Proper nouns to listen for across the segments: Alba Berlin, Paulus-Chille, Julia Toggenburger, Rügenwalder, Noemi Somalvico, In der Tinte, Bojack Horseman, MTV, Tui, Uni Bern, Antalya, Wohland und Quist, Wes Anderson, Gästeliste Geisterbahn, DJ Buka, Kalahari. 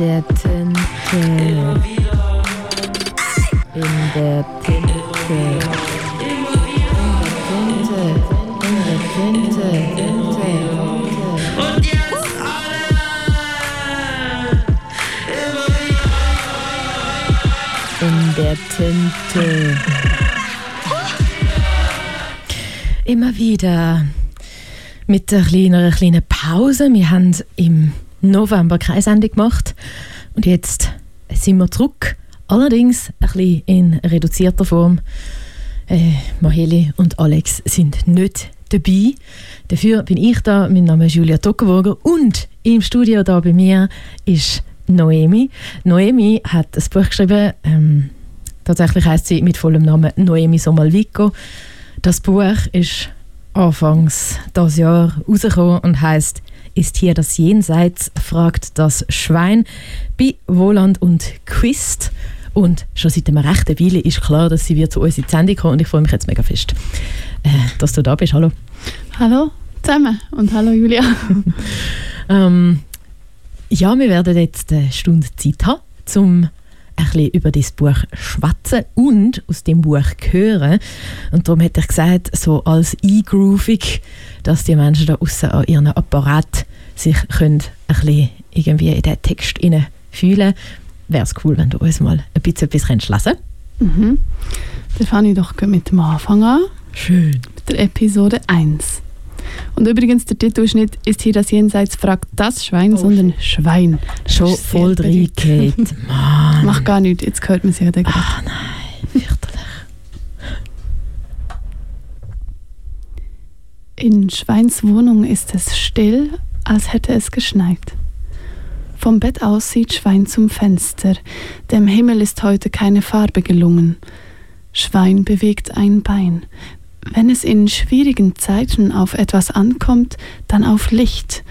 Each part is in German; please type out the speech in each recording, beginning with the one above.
der Tinte. Immer wieder. In der Tinte. In der Tinte. In der Tinte. Und jetzt alle. Immer wieder. In der Tinte. Immer wieder. Mit einer kleinen Pause. Wir haben im November keine Sendung gemacht und jetzt sind wir zurück. Allerdings ein bisschen in reduzierter Form. Maheli und Alex sind nicht dabei. Dafür bin ich da. Mein Name ist Julia Toggenburger und im Studio da bei mir ist Noemi. Noemi hat ein Buch geschrieben. Tatsächlich heisst sie mit vollem Namen Noemi Somalvico. Das Buch ist anfangs dieses Jahr rausgekommen und heisst «Ist hier das Jenseits? Fragt das Schwein» bei Wohland und Quist. Und schon seit einer rechten Weile ist klar, dass sie wieder zu uns in die Sendung kommen und ich freue mich jetzt mega fest, dass du da bist. Hallo. Hallo zusammen und hallo Julia. Ja, wir werden jetzt eine Stunde Zeit haben, um ein bisschen über dieses Buch schwätzen und aus dem Buch hören. Und darum hätte ich gesagt, so als Eingrooving, dass die Menschen da aussen an ihren Apparat sich können ein bisschen irgendwie in diesen Text fühlen. Wäre es cool, wenn du uns mal ein bisschen etwas lesen könntest. Mhm. Dann fange ich doch mit dem Anfang an. Schön. Mit der Episode 1. Und übrigens, der Titel ist nicht «Ist hier das Jenseits? Fragt das Schwein», sondern «Schwein». Schon voll reingeht. Mann. Macht gar nichts, jetzt hört man sie ja. Ach nein, fürchterlich. In Schweins Wohnung ist es still, als hätte es geschneit. Vom Bett aus sieht Schwein zum Fenster. Dem Himmel ist heute keine Farbe gelungen. Schwein bewegt ein Bein. Wenn es in schwierigen Zeiten auf etwas ankommt, dann auf Licht.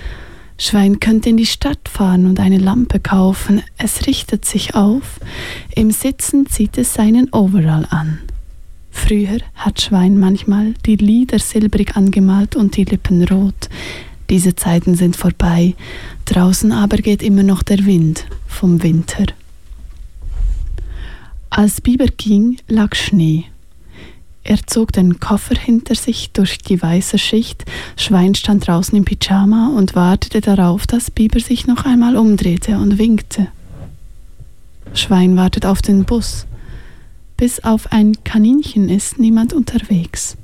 Schwein könnte in die Stadt fahren und eine Lampe kaufen. Es richtet sich auf. Im Sitzen zieht es seinen Overall an. Früher hat Schwein manchmal die Lider silbrig angemalt und die Lippen rot. Diese Zeiten sind vorbei. Draußen aber geht immer noch der Wind vom Winter. Als Biber ging, lag Schnee. Er zog den Koffer hinter sich durch die weiße Schicht. Schwein stand draußen im Pyjama und wartete darauf, dass Biber sich noch einmal umdrehte und winkte. Schwein wartet auf den Bus. Bis auf ein Kaninchen ist niemand unterwegs.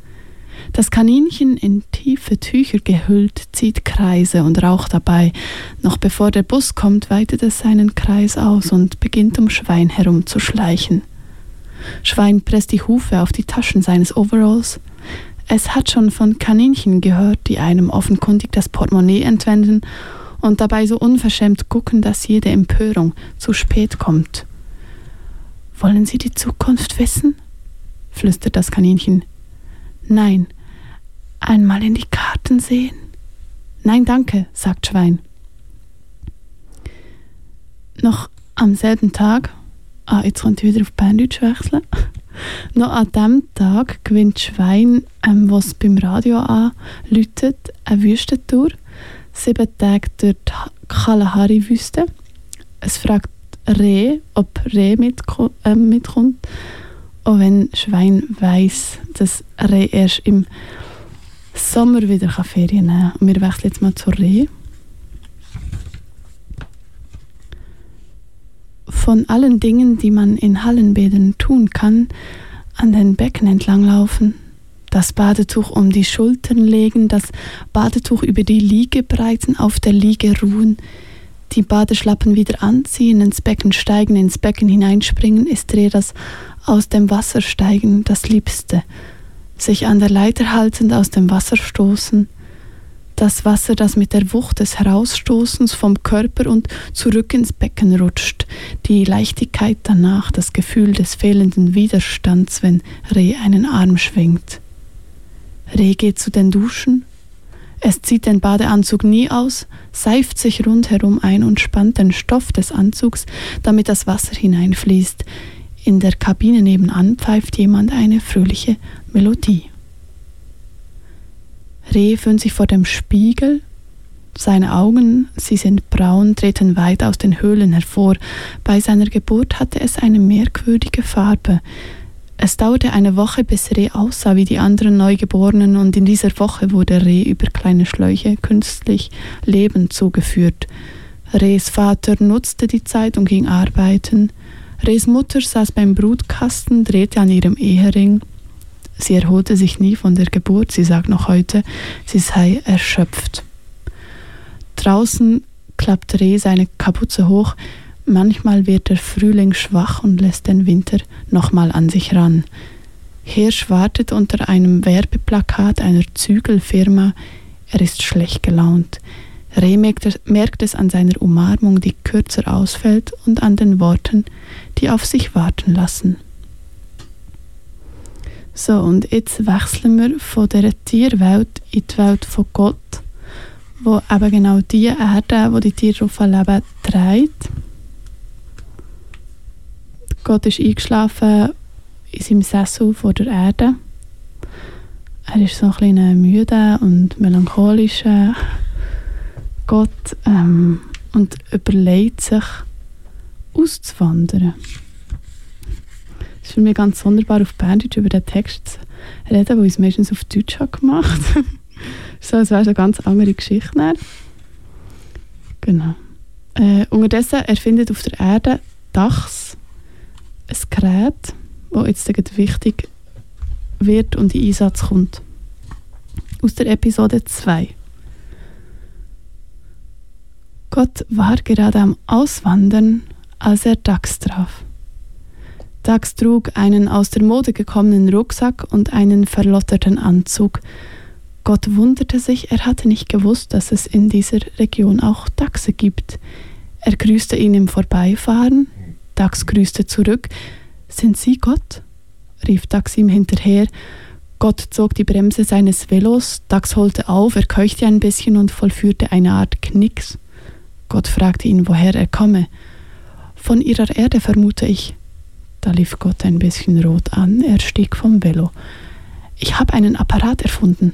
Das Kaninchen, in tiefe Tücher gehüllt, zieht Kreise und raucht dabei. Noch bevor der Bus kommt, weitet es seinen Kreis aus und beginnt, um Schwein herumzuschleichen. Schwein presst die Hufe auf die Taschen seines Overalls. Es hat schon von Kaninchen gehört, die einem offenkundig das Portemonnaie entwenden und dabei so unverschämt gucken, dass jede Empörung zu spät kommt. »Wollen Sie die Zukunft wissen?« flüstert das Kaninchen. »Nein. Einmal in die Karten sehen?« »Nein, danke«, sagt Schwein. Noch am selben Tag... Ah, jetzt könnt ihr wieder auf Berndeutsch wechseln. Noch an diesem Tag gewinnt Schwein, was beim Radio anläutet, eine Wüstentour. 7 Tage durch die Kalahari-Wüste. Es fragt Reh, ob Reh mitkommt. Auch wenn Schwein weiss, dass Reh erst im Sommer wieder Ferien nehmen kann. Und wir wechseln jetzt mal zu Reh. Von allen Dingen, die man in Hallenbädern tun kann, an den Becken entlanglaufen, das Badetuch um die Schultern legen, das Badetuch über die Liege breiten, auf der Liege ruhen, die Badeschlappen wieder anziehen, ins Becken steigen, ins Becken hineinspringen, ist Reh das aus dem Wasser steigen das Liebste, sich an der Leiter haltend aus dem Wasser stoßen, das Wasser, das mit der Wucht des Herausstoßens vom Körper und zurück ins Becken rutscht. Die Leichtigkeit danach, das Gefühl des fehlenden Widerstands, wenn Reh einen Arm schwingt. Reh geht zu den Duschen. Es zieht den Badeanzug nie aus, seift sich rundherum ein und spannt den Stoff des Anzugs, damit das Wasser hineinfließt. In der Kabine nebenan pfeift jemand eine fröhliche Melodie. Reh fühlt sich vor dem Spiegel, Seine Augen, sie sind braun, treten weit aus den Höhlen hervor. Bei seiner Geburt hatte es eine merkwürdige Farbe. Es dauerte eine Woche, bis Reh aussah wie die anderen Neugeborenen, und in dieser Woche wurde Reh über kleine Schläuche künstlich lebend zugeführt. Rehs Vater nutzte die Zeit und ging arbeiten. Rehs Mutter saß beim Brutkasten, drehte an ihrem Ehering. Sie erholte sich nie von der Geburt, sie sagt noch heute, sie sei erschöpft. Draußen klappt Reh seine Kapuze hoch. Manchmal wird der Frühling schwach und lässt den Winter nochmal an sich ran. Hirsch wartet unter einem Werbeplakat einer Zügelfirma. Er ist schlecht gelaunt. Reh merkt es an seiner Umarmung, die kürzer ausfällt, und an den Worten, die auf sich warten lassen. So, und jetzt wechseln wir von der Tierwelt in die Welt von Gott, wo eben genau die Erde, wo die Tiere drauf leben, trägt. Gott ist eingeschlafen in seinem Sessel vor der Erde. Er ist so ein bisschen müde und melancholischer Gott und überlegt sich, auszuwandern. Es ist für mich ganz sonderbar, auf Berndeutsch über den Text zu reden, der uns meistens auf Deutsch hat gemacht hat. So, es wäre eine ganz andere Geschichte. Dann. Genau. Unterdessen erfindet auf der Erde Dachs ein Gerät, das jetzt wichtig wird und in Einsatz kommt. Aus der Episode 2. Gott war gerade am Auswandern, als er Dachs traf. Dachs trug einen aus der Mode gekommenen Rucksack und einen verlotterten Anzug. Gott wunderte sich, er hatte nicht gewusst, dass es in dieser Region auch Dachse gibt. Er grüßte ihn im Vorbeifahren. Dachs grüßte zurück. »Sind Sie Gott?« rief Dachs ihm hinterher. Gott zog die Bremse seines Velos. Dachs holte auf, er keuchte ein bisschen und vollführte eine Art Knicks. Gott fragte ihn, woher er komme. »Von Ihrer Erde, vermute ich.« Da lief Gott ein bisschen rot an. Er stieg vom Velo. »Ich habe einen Apparat erfunden.«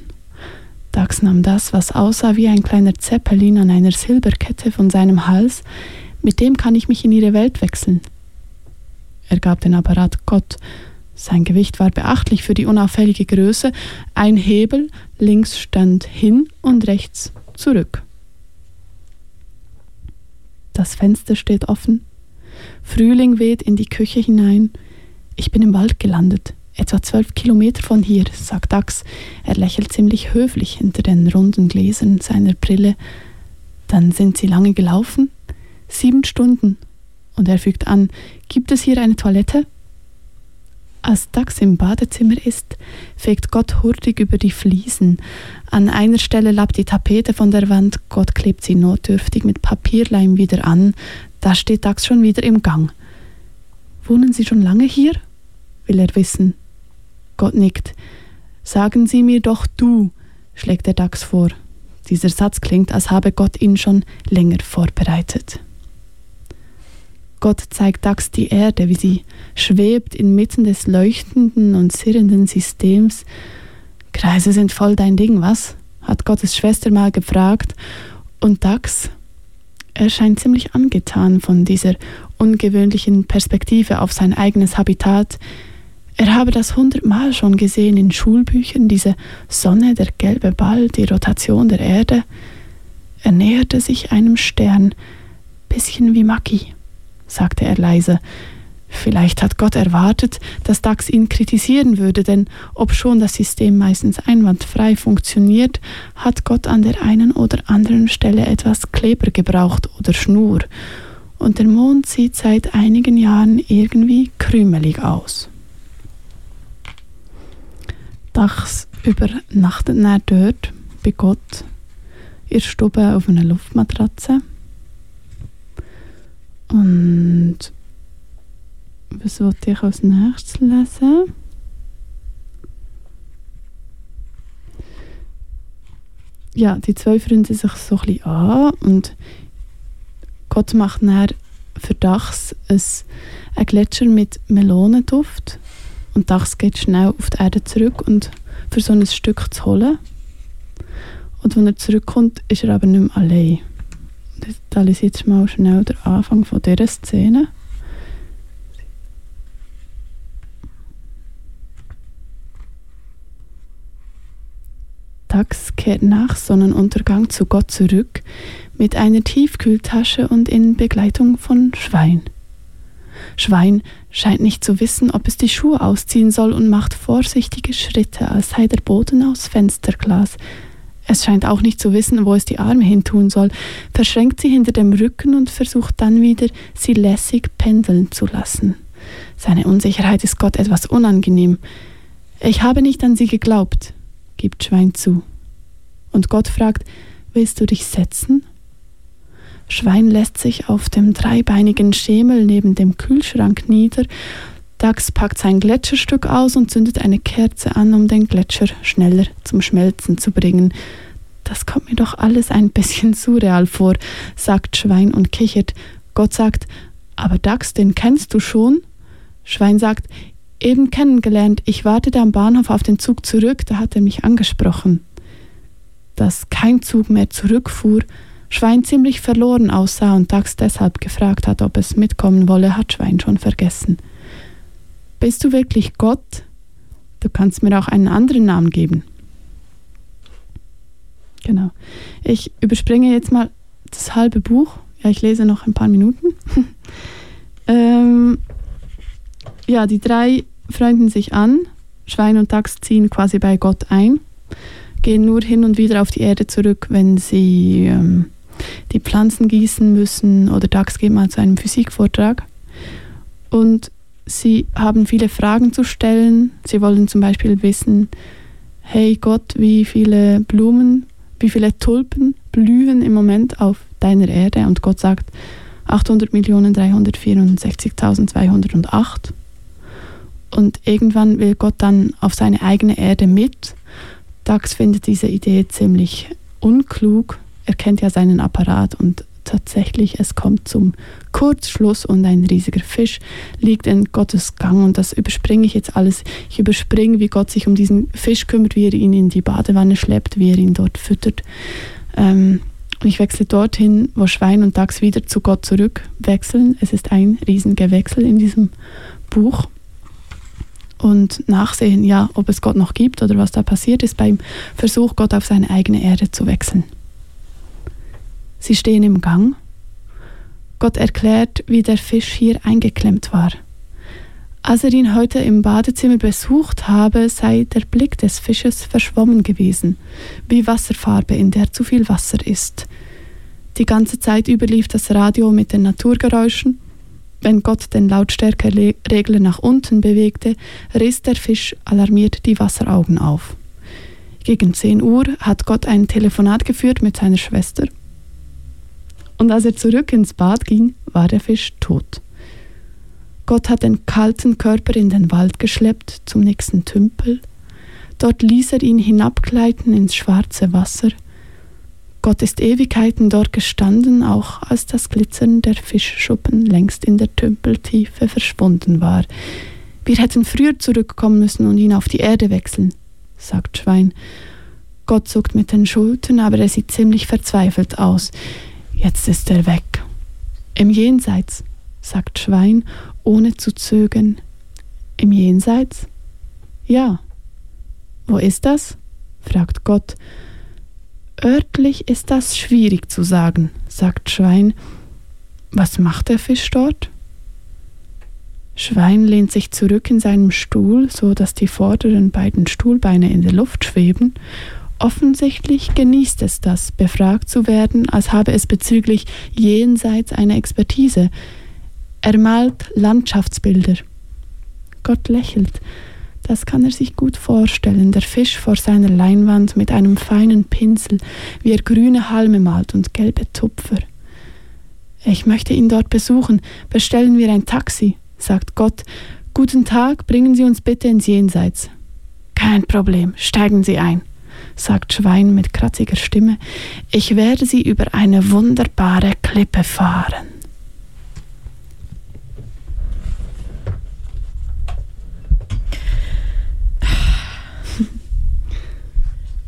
Dachs nahm das, was aussah wie ein kleiner Zeppelin an einer Silberkette, von seinem Hals. Mit dem kann ich mich in ihre Welt wechseln. Er gab den Apparat Gott. Sein Gewicht war beachtlich für die unauffällige Größe. Ein Hebel, links stand hin und rechts zurück. Das Fenster steht offen. Frühling weht in die Küche hinein. Ich bin im Wald gelandet. Etwa 12 Kilometer von hier, sagt Dachs. Er lächelt ziemlich höflich hinter den runden Gläsern seiner Brille. Dann sind sie lange gelaufen? 7 Stunden. Und er fügt an, gibt es hier eine Toilette? Als Dachs im Badezimmer ist, fegt Gott hurtig über die Fliesen. An einer Stelle lappt die Tapete von der Wand. Gott klebt sie notdürftig mit Papierleim wieder an. Da steht Dachs schon wieder im Gang. Wohnen Sie schon lange hier? Will er wissen. Gott nickt. Sagen Sie mir doch du, schlägt der Dachs vor. Dieser Satz klingt, als habe Gott ihn schon länger vorbereitet. Gott zeigt Dachs die Erde, wie sie schwebt inmitten des leuchtenden und zirrenden Systems. Kreise sind voll dein Ding, was? Hat Gottes Schwester mal gefragt. Und Dachs, er scheint ziemlich angetan von dieser ungewöhnlichen Perspektive auf sein eigenes Habitat. Er habe das 100-mal schon gesehen in Schulbüchern, diese Sonne, der gelbe Ball, die Rotation der Erde. Er näherte sich einem Stern, bisschen wie Maggie, sagte er leise. Vielleicht hat Gott erwartet, dass Dachs ihn kritisieren würde, denn obschon das System meistens einwandfrei funktioniert, hat Gott an der einen oder anderen Stelle etwas Kleber gebraucht oder Schnur. Und der Mond sieht seit einigen Jahren irgendwie krümelig aus. Dachs übernachtet dann dort bei Gott in der Stube auf einer Luftmatratze. Und was wollte ich als nächstes lesen? Ja, die zwei freunden sich so ein bisschen an und Gott macht dann für Dachs einen Gletscher mit Melonenduft. Und Dachs geht schnell auf die Erde zurück, um für so ein Stück zu holen. Und als er zurückkommt, ist er aber nicht mehr allein. Das teile ich jetzt mal schnell den Anfang von dieser Szene. Tags kehrt nach Sonnenuntergang zu Gott zurück mit einer Tiefkühltasche und in Begleitung von Schwein. Schwein scheint nicht zu wissen, ob es die Schuhe ausziehen soll und macht vorsichtige Schritte, als sei der Boden aus Fensterglas. Es scheint auch nicht zu wissen, wo es die Arme hintun soll, verschränkt sie hinter dem Rücken und versucht dann wieder, sie lässig pendeln zu lassen. Seine Unsicherheit ist Gott etwas unangenehm. »Ich habe nicht an sie geglaubt«, gibt Schwein zu. Und Gott fragt, »Willst du dich setzen?« Schwein lässt sich auf dem dreibeinigen Schemel neben dem Kühlschrank nieder. Dachs packt sein Gletscherstück aus und zündet eine Kerze an, um den Gletscher schneller zum Schmelzen zu bringen. Das kommt mir doch alles ein bisschen surreal vor, sagt Schwein und kichert. Gott sagt, aber Dachs, den kennst du schon? Schwein sagt, eben kennengelernt, ich wartete am Bahnhof auf den Zug zurück, da hat er mich angesprochen. Dass kein Zug mehr zurückfuhr, Schwein ziemlich verloren aussah und Dachs deshalb gefragt hat, ob es mitkommen wolle, hat Schwein schon vergessen. Bist du wirklich Gott? Du kannst mir auch einen anderen Namen geben. Genau. Ich überspringe jetzt mal das halbe Buch. Ja, ich lese noch ein paar Minuten. Ja, die drei freunden sich an. Schwein und Dachs ziehen quasi bei Gott ein, gehen nur hin und wieder auf die Erde zurück, wenn sie die Pflanzen gießen müssen, oder Dachs geht mal zu einem Physikvortrag. Und sie haben viele Fragen zu stellen. Sie wollen zum Beispiel wissen, hey Gott, wie viele Blumen, wie viele Tulpen blühen im Moment auf deiner Erde? Und Gott sagt 800.364.208. Und irgendwann will Gott dann auf seine eigene Erde mit. Dachs findet diese Idee ziemlich unklug. Er kennt ja seinen Apparat und tatsächlich, es kommt zum Kurzschluss und ein riesiger Fisch liegt in Gottes Gang, und das überspringe ich jetzt alles. Ich überspringe, wie Gott sich um diesen Fisch kümmert, wie er ihn in die Badewanne schleppt, wie er ihn dort füttert. Ich wechsle dorthin, wo Schwein und Dachs wieder zu Gott zurück wechseln. Es ist ein Riesengewechsel in diesem Buch. Und nachsehen, ja, ob es Gott noch gibt oder was da passiert ist beim Versuch, Gott auf seine eigene Erde zu wechseln. Sie stehen im Gang. Gott erklärt, wie der Fisch hier eingeklemmt war. Als er ihn heute im Badezimmer besucht habe, sei der Blick des Fisches verschwommen gewesen, wie Wasserfarbe, in der zu viel Wasser ist. Die ganze Zeit über lief das Radio mit den Naturgeräuschen. Wenn Gott den Lautstärkeregler nach unten bewegte, riss der Fisch alarmiert die Wasseraugen auf. Gegen 10 Uhr hat Gott ein Telefonat geführt mit seiner Schwester. Und als er zurück ins Bad ging, war der Fisch tot. Gott hat den kalten Körper in den Wald geschleppt, zum nächsten Tümpel. Dort ließ er ihn hinabgleiten ins schwarze Wasser. Gott ist Ewigkeiten dort gestanden, auch als das Glitzern der Fischschuppen längst in der Tümpeltiefe verschwunden war. Wir hätten früher zurückkommen müssen und ihn auf die Erde wechseln, sagt Schwein. Gott zuckt mit den Schultern, aber er sieht ziemlich verzweifelt aus. Jetzt ist er weg. Im Jenseits, sagt Schwein, ohne zu zögern. Im Jenseits? Ja. Wo ist das? Fragt Gott. Örtlich ist das schwierig zu sagen, sagt Schwein. Was macht der Fisch dort? Schwein lehnt sich zurück in seinem Stuhl, so dass die vorderen beiden Stuhlbeine in der Luft schweben. Offensichtlich genießt es das, befragt zu werden, als habe es bezüglich Jenseits eine Expertise. Er malt Landschaftsbilder. Gott lächelt. Das kann er sich gut vorstellen, der Fisch vor seiner Leinwand mit einem feinen Pinsel, wie er grüne Halme malt und gelbe Tupfer. Ich möchte ihn dort besuchen. Bestellen wir ein Taxi, sagt Gott. Guten Tag, bringen Sie uns bitte ins Jenseits. Kein Problem, steigen Sie ein, sagt Schwein mit kratziger Stimme. Ich werde Sie über eine wunderbare Klippe fahren.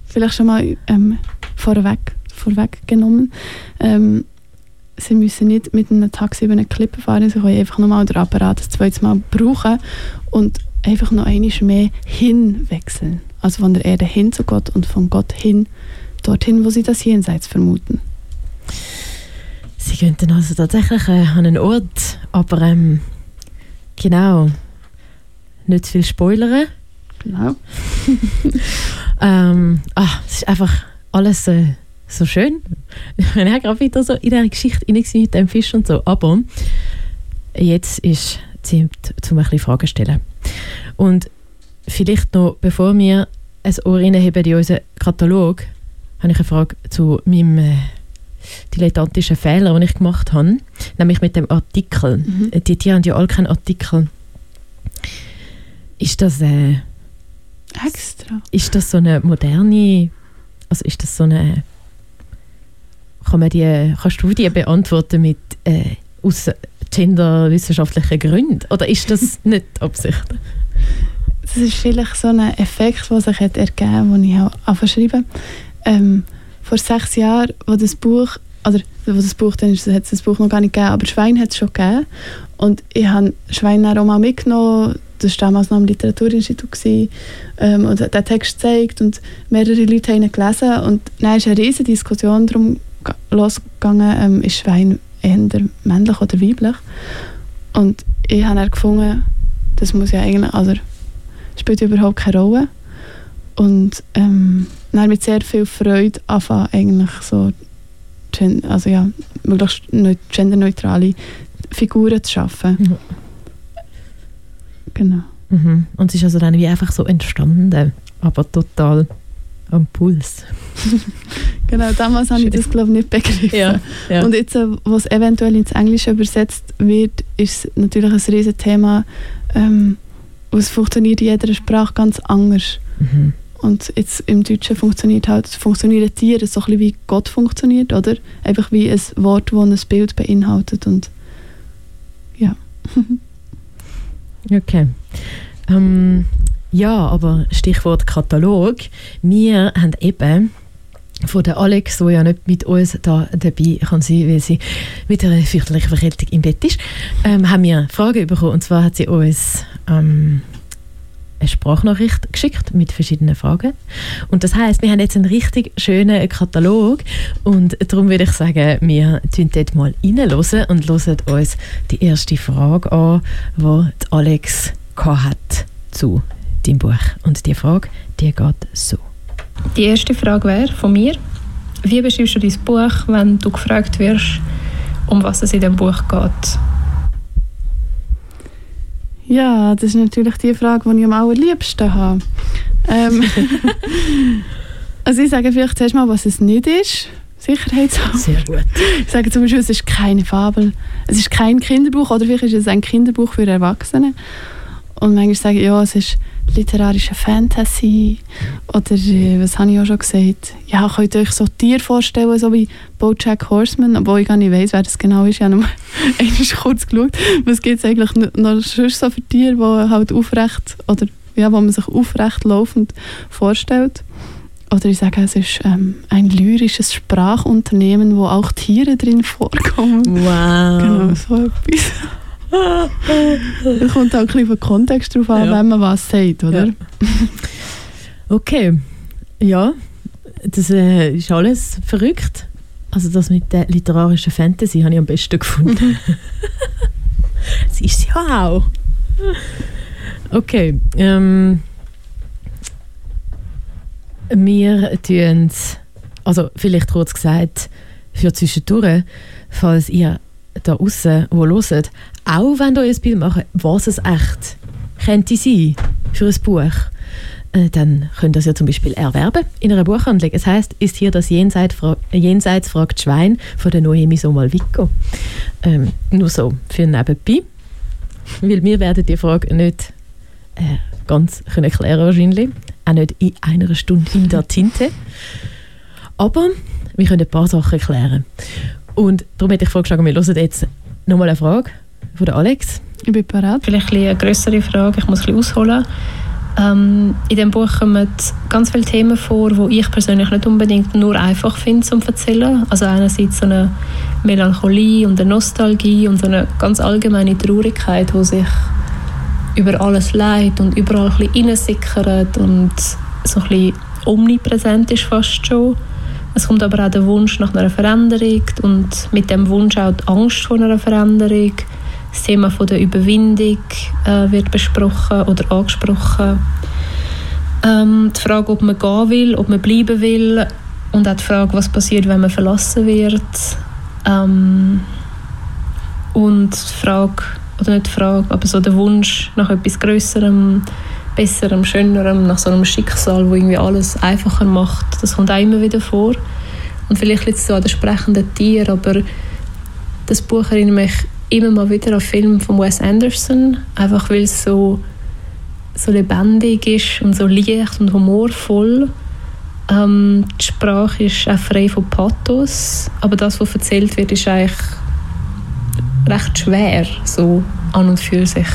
Vielleicht schon mal vorweggenommen. Sie müssen nicht mit einem Taxi über eine Klippe fahren, sie können einfach nochmal den Apparat das zweite Mal brauchen und einfach noch einmal mehr hinwechseln. Also von der Erde hin zu Gott und von Gott hin dorthin, wo sie das Jenseits vermuten. Sie könnten also tatsächlich an einen Ort, aber genau, nicht zu viel spoilern. Genau. Es ist einfach alles so schön. Ich bin ja gerade wieder so in dieser Geschichte rein mit dem Fisch und so. Aber jetzt ist Zeit, um ein bisschen Fragen zu stellen. Und vielleicht noch, bevor wir ein Ohr reinheben in unseren Katalog, habe ich eine Frage zu meinem dilettantischen Fehler, den ich gemacht habe. Nämlich mit dem Artikel. Mhm. Die haben ja alle keinen Artikel. Ist das extra? Ist das so eine moderne... Also ist das so eine... Kannst du die beantworten mit aus genderwissenschaftlichen Gründen? Oder ist das nicht Absicht? Das ist vielleicht so ein Effekt, der sich ergeben hat, den ich angeschrieben habe. Vor 6 Jahren, wo das Buch dann ist, hat es das Buch noch gar nicht gegeben, aber Schwein hat es schon gegeben. Und ich habe Schwein dann auch mal mitgenommen. Das war damals noch am Literaturinstitut und hat den Text gezeigt und mehrere Leute haben ihn gelesen. Und dann ist eine riesige Diskussion darum losgegangen, ist Schwein eher männlich oder weiblich? Und ich habe dann gefunden, das muss ja eigentlich, also spielt überhaupt keine Rolle. Und dann mit sehr viel Freude anfangen, eigentlich so möglichst genderneutrale Figuren zu schaffen. Mhm. Genau. Mhm. Und es ist also dann wie einfach so entstanden, aber total am Puls. Genau, damals habe ich das, glaube ich, nicht begriffen. Ja. Und jetzt, wo es eventuell ins Englische übersetzt wird, ist es natürlich ein riesen Thema. Es funktioniert in jeder Sprache ganz anders. Mhm. Und jetzt im Deutschen funktionieren Tiere so ein bisschen wie Gott funktioniert, oder? Einfach wie ein Wort, das ein Bild beinhaltet. Und ja. Okay. Ja, aber Stichwort Katalog. Wir haben eben von der Alex, die ja nicht mit uns da dabei kann sein, weil sie mit einer fürchterlichen Verkältung im Bett ist, haben wir Fragen bekommen. Und zwar hat sie uns eine Sprachnachricht geschickt mit verschiedenen Fragen. Und das heisst, wir haben jetzt einen richtig schönen Katalog. Und darum würde ich sagen, wir hören dort mal reinhören und hören uns die erste Frage an, die Alex hat zu deinem Buch. Und die Frage, die geht so. Die erste Frage wäre von mir: Wie beschreibst du dein Buch, wenn du gefragt wirst, um was es in diesem Buch geht? Ja, das ist natürlich die Frage, die ich am allerliebsten habe. Also ich sage vielleicht zuerst mal, was es nicht ist. Sicherheitshalber. Sehr gut. Ich sage zum Beispiel, es ist keine Fabel. Es ist kein Kinderbuch, oder vielleicht ist es ein Kinderbuch für Erwachsene. Und manchmal sage ich, ja, es ist literarische Fantasy. Oder, was habe ich auch schon gesagt? Ja, könnt ihr euch so Tiere vorstellen, so wie Bojack Horseman, obwohl ich gar nicht weiss, wer das genau ist. Ich habe nur kurz geschaut, was gibt es eigentlich noch sonst so für Tiere, die halt aufrecht, oder ja, wo man sich aufrecht laufend vorstellt. Oder ich sage, es ist ein lyrisches Sprachunternehmen, wo auch Tiere drin vorkommen. Wow. Genau, so etwas. Es kommt auch ein bisschen vom Kontext drauf an, wenn man was sagt, oder? Ja. Okay, ja, das ist alles verrückt. Also das mit der literarischen Fantasy habe ich am besten gefunden. Das ist sie auch. Okay, wir tun es, also vielleicht kurz gesagt, für zwischendurch, falls ihr da draussen, die hören, auch wenn ihr ein Bild macht, was es echt könnte sein für ein Buch, dann könnt ihr es ja zum Beispiel erwerben in einer Buchhandlung. Es heisst, ist hier das Jenseits fragt Schwein von der Noemi Somalvico. Nur so für nebenbei, weil wir werden die Frage nicht ganz können klären wahrscheinlich, auch nicht in einer Stunde in der Tinte. Aber wir können ein paar Sachen klären. Und darum hätte ich vorgeschlagen, wir hören jetzt nochmal eine Frage von der Alex. Ich bin bereit. Vielleicht eine grössere Frage, ich muss ein bisschen ausholen. In diesem Buch kommen ganz viele Themen vor, die ich persönlich nicht unbedingt nur einfach finde zum Erzählen. Also einerseits so eine Melancholie und eine Nostalgie und so eine ganz allgemeine Traurigkeit, die sich über alles leidet und überall ein bisschen reinsickert und so ein bisschen omnipräsent ist fast schon. Es kommt aber auch der Wunsch nach einer Veränderung und mit dem Wunsch auch die Angst vor einer Veränderung. Das Thema von der Überwindung wird besprochen oder angesprochen. Die Frage, ob man gehen will, ob man bleiben will und auch die Frage, was passiert, wenn man verlassen wird. Und die Frage, oder nicht die Frage, aber so der Wunsch nach etwas Grösserem, Besserem, Schönerem, nach so einem Schicksal, das irgendwie alles einfacher macht. Das kommt auch immer wieder vor. Und vielleicht liegt es so an den sprechenden Tieren, aber das Buch erinnert mich immer mal wieder an Filme von Wes Anderson, einfach weil es so lebendig ist und so leicht und humorvoll. Die Sprache ist auch frei von Pathos, aber das, was erzählt wird, ist eigentlich recht schwer, so an und für sich.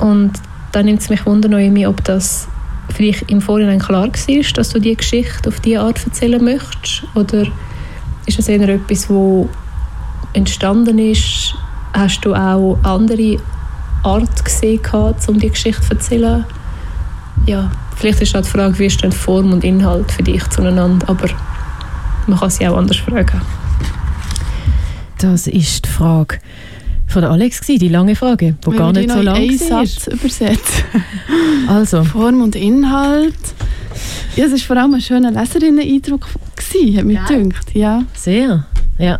Und da nimmt es mich Wunder, Noemi, ob das für dich im Vorhinein klar war, dass du die Geschichte auf diese Art erzählen möchtest, oder ist das eher etwas, wo entstanden ist? Hast du auch andere Art gesehen, um die Geschichte zu erzählen? Ja, vielleicht ist auch die Frage, wie stehen Form und Inhalt für dich zueinander, aber man kann sie auch anders fragen. Das ist die Frage von Alex, die lange Frage, die gar nicht so lang war. Satz übersetzt. Also. Form und Inhalt. Ja, es war vor allem ein schöner Leserinnen-Eindruck, hat mir gedacht. Ja. Sehr, ja.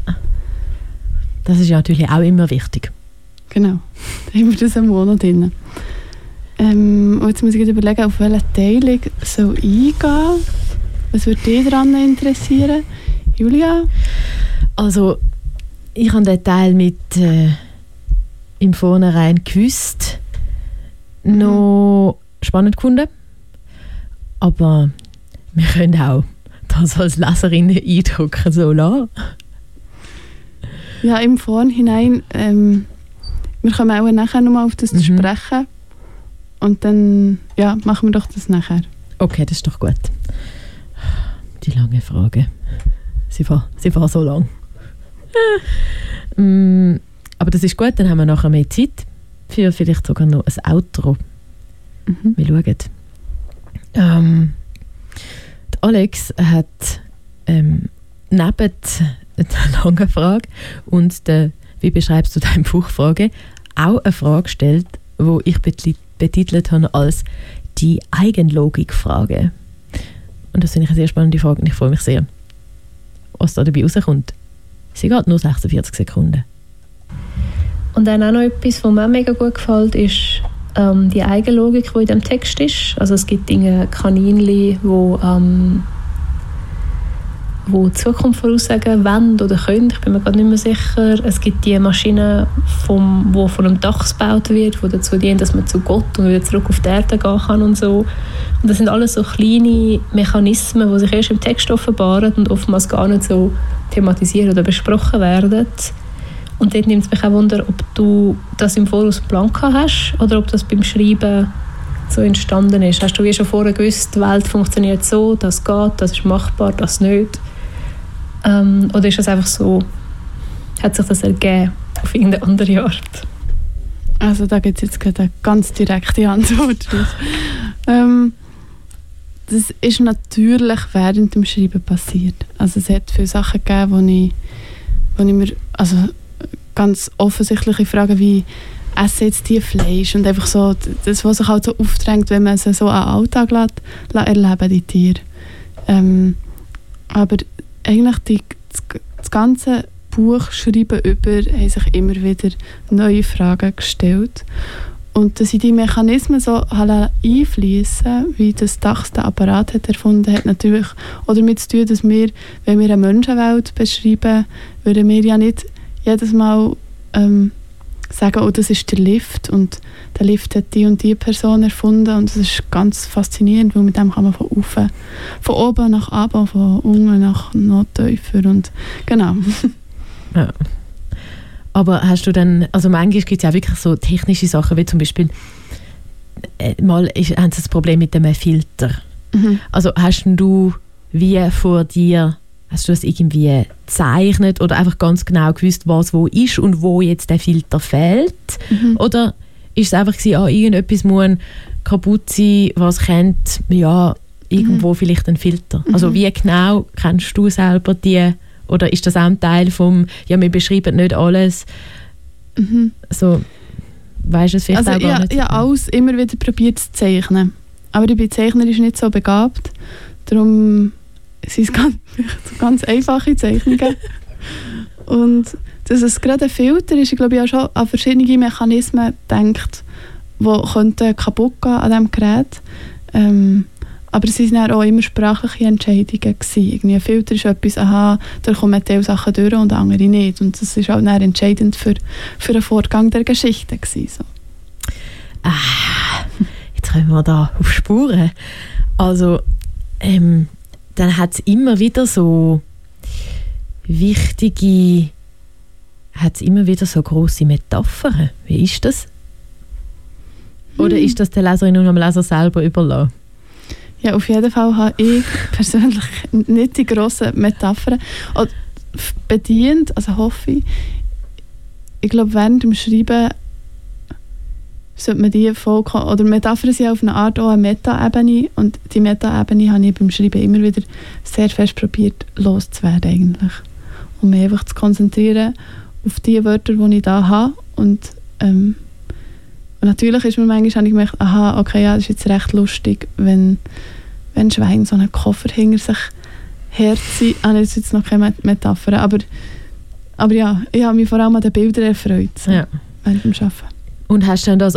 Das ist ja natürlich auch immer wichtig. Genau, da haben wir das einen Monat drin. Und jetzt muss ich überlegen, auf welchen Teil ich eingehen soll. Was würde dich daran interessieren? Julia? Also, ich habe den Teil mit im Vornherein gewusst, noch spannend gefunden. Aber wir können auch das als Leserinnen eindrücken, so lassen. Ja, im Vorhinein, wir kommen auch nachher nochmal auf das zu sprechen und dann machen wir doch das nachher. Okay, das ist doch gut. Die lange Frage. Sie war so lang. Aber das ist gut, dann haben wir nachher mehr Zeit für vielleicht sogar noch ein Outro. Wir schauen. Alex hat neben der langen Frage und der «Wie beschreibst du dein Buch?» Frage auch eine Frage gestellt, die ich betitelt habe als «Die Eigenlogik-Frage». Und das finde ich eine sehr spannende Frage und ich freue mich sehr, was da dabei rauskommt. Sie geht nur 46 Sekunden. Und dann auch noch etwas, was mir mega gut gefällt, ist die Eigenlogik, die in diesem Text ist. Also es gibt Dinge, Kaninchen, die die Zukunft voraussagen wollen oder können, ich bin mir gerade nicht mehr sicher. Es gibt die Maschinen, die von einem Dach gebaut wird, die dazu dienen, dass man zu Gott und wieder zurück auf die Erde gehen kann und so. Und das sind alles so kleine Mechanismen, die sich erst im Text offenbaren und oftmals gar nicht so thematisiert oder besprochen werden. Und dort nimmt es mich auch Wunder, ob du das im Voraus geplant hast oder ob das beim Schreiben so entstanden ist. Hast du wie schon vorher gewusst, die Welt funktioniert so, das geht, das ist machbar, das nicht? Oder ist das einfach so, hat sich das ergeben auf irgendeine andere Art? Also da gibt es jetzt gerade eine ganz direkte Antwort. Das ist natürlich während dem Schreiben passiert. Also es hat viele Sachen gegeben, wo ich mir also ganz offensichtliche Fragen wie «Esse jetzt die Fleisch?» und einfach so das, was sich halt so aufdrängt, wenn man es so an Alltag lässt erleben, die Tiere. Aber eigentlich das ganze Buchschreiben haben sich immer wieder neue Fragen gestellt. Und dass in die Mechanismen so einfließen, wie das Dach den Apparat hat erfunden hat, natürlich auch damit zu tun, dass wir, wenn wir eine Menschenwelt beschreiben, würden wir ja nicht jedes Mal sagen, oh, das ist der Lift und der Lift hat die und die Person erfunden und das ist ganz faszinierend, weil mit dem kann man von oben nach unten, von unten nach Nordtäufer und genau. Ja. Aber hast du dann, also manchmal gibt es ja wirklich so technische Sachen, wie zum Beispiel mal haben sie das Problem mit dem Filter. Mhm. Also hast du wie vor dir, hast du es irgendwie gezeichnet oder einfach ganz genau gewusst, was wo ist und wo jetzt der Filter fehlt? Mhm. Oder ist es einfach gewesen, irgendetwas muss kaputt sein, was kennt, ja, irgendwo vielleicht ein Filter? Mhm. Also wie genau kennst du selber die, oder ist das auch ein Teil vom, ja, wir beschreiben nicht alles, so, weißt du es vielleicht also auch gar nicht? Ja, alles immer wieder probiert zu zeichnen. Aber ich bin zeichnerisch nicht so begabt, darum sind es ganz einfache Zeichnungen. Und dass es gerade ein Filter ist, ich glaube, ich habe schon an verschiedene Mechanismen gedacht, die kaputt gehen an diesem Gerät. Aber es waren auch immer sprachliche Entscheidungen gewesen. Irgendwie ein Filter ist etwas, da kommen ein Teil Sachen durch und andere nicht. Und das war auch dann entscheidend für den Fortgang der Geschichte gewesen, so. Jetzt kommen wir da auf Spuren. Also, dann hat es immer wieder so wichtige, hat es immer wieder so grosse Metaphern. Wie ist das? Oder ist das der Leserin und dem Leser selber überlassen? Ja, auf jeden Fall habe ich persönlich nicht die grossen Metaphern bedient, also hoffe ich. Ich glaube, während dem Schreiben sollte man die vollkommen, oder Metaphern sind auf eine Art auch eine Meta-Ebene, und die Meta-Ebene habe ich beim Schreiben immer wieder sehr fest probiert loszuwerden eigentlich. Um mich einfach zu konzentrieren auf die Wörter, die ich da habe, und natürlich ist mir manchmal gemerkt, das ist jetzt recht lustig, wenn ein Schwein so einen Koffer hinter sich herzieht. Das ist jetzt noch keine Metapher, aber ja, ich habe mich vor allem an den Bildern erfreut, so, ja, während dem Arbeiten. Und hast du dann das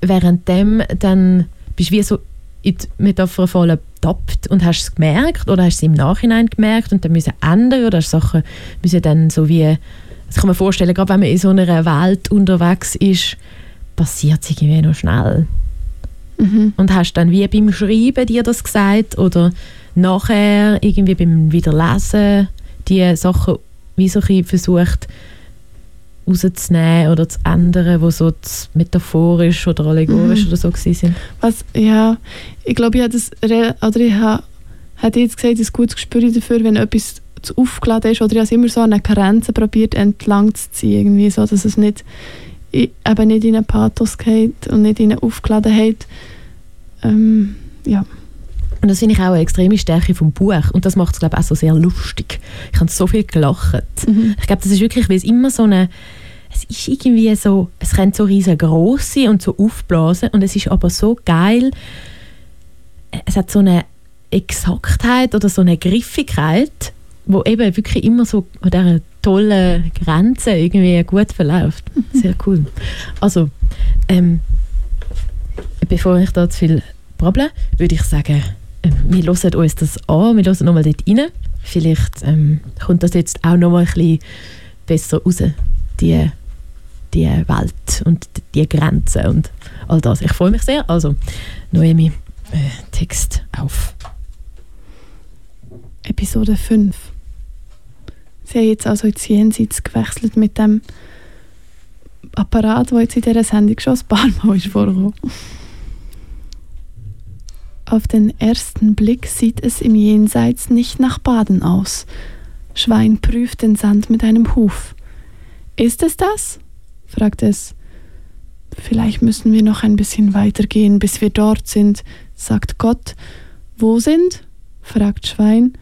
währenddem, dann bist du wie so in die Metapher voll getappt und hast es gemerkt, oder hast du es im Nachhinein gemerkt und dann müssen ändern, oder hast du Sachen müssen dann so wie, das kann man vorstellen, gerade wenn man in so einer Welt unterwegs ist, passiert es irgendwie noch schnell. Mhm. Und hast dann wie beim Schreiben dir das gesagt oder nachher irgendwie beim Wiederlesen die Sachen wie so ein bisschen versucht rauszunehmen oder zu ändern, die so metaphorisch oder allegorisch oder so waren? Ja, ich glaube, ich hätte jetzt gesagt, ein gutes Gespür dafür, wenn etwas zu aufgeladen ist, oder ich habe es immer so an eine Grenze probiert entlang zu ziehen, irgendwie so, dass es nicht eben nicht in einen Pathos geht und nicht in eine Aufgeladenheit. Ja. Und das finde ich auch eine extreme Stärke vom Buch. Und das macht es, glaube ich, auch so sehr lustig. Ich habe so viel gelacht. Mhm. Ich glaube, das ist wirklich, weil es immer so eine... Es ist irgendwie so... Es können so riesengroß sein und so aufblasen. Und es ist aber so geil. Es hat so eine Exaktheit oder so eine Griffigkeit, wo eben wirklich immer so an dieser tollen Grenze irgendwie gut verläuft. Sehr cool. Also, bevor ich da zu viel brable, würde ich sagen, wir hören uns das an, wir hören nochmal dort rein. Vielleicht kommt das jetzt auch nochmal ein bisschen besser raus, die Welt und die Grenzen und all das. Ich freue mich sehr. Also, Noemi, Text auf. Episode 5. Sie haben jetzt also ins Jenseits gewechselt mit dem Apparat, der jetzt in dieser Sendung schon ein paar Mal vorkam. Auf den ersten Blick sieht es im Jenseits nicht nach Baden aus. Schwein prüft den Sand mit einem Huf. Ist es das? Fragt es. Vielleicht müssen wir noch ein bisschen weitergehen, bis wir dort sind, sagt Gott. Wo sind? Fragt Schwein.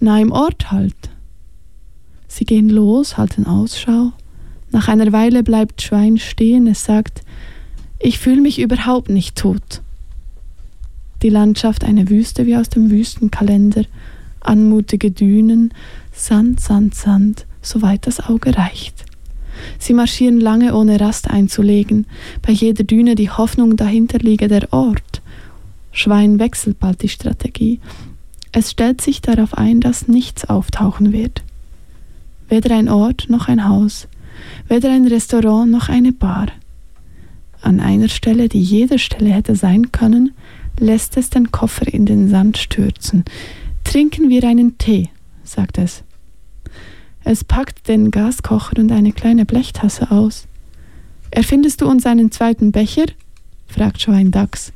Na, im Ort halt. Sie gehen los, halten Ausschau. Nach einer Weile bleibt Schwein stehen. Es sagt, ich fühle mich überhaupt nicht tot. Die Landschaft eine Wüste wie aus dem Wüstenkalender. Anmutige Dünen, Sand, Sand, Sand, soweit das Auge reicht. Sie marschieren lange, ohne Rast einzulegen. Bei jeder Düne die Hoffnung, dahinter liege der Ort. Schwein wechselt bald die Strategie. Es stellt sich darauf ein, dass nichts auftauchen wird. Weder ein Ort noch ein Haus, weder ein Restaurant noch eine Bar. An einer Stelle, die jede Stelle hätte sein können, lässt es den Koffer in den Sand stürzen. Trinken wir einen Tee, sagt es. Es packt den Gaskocher und eine kleine Blechtasse aus. Erfindest du uns einen zweiten Becher? fragt schon ein Dachs.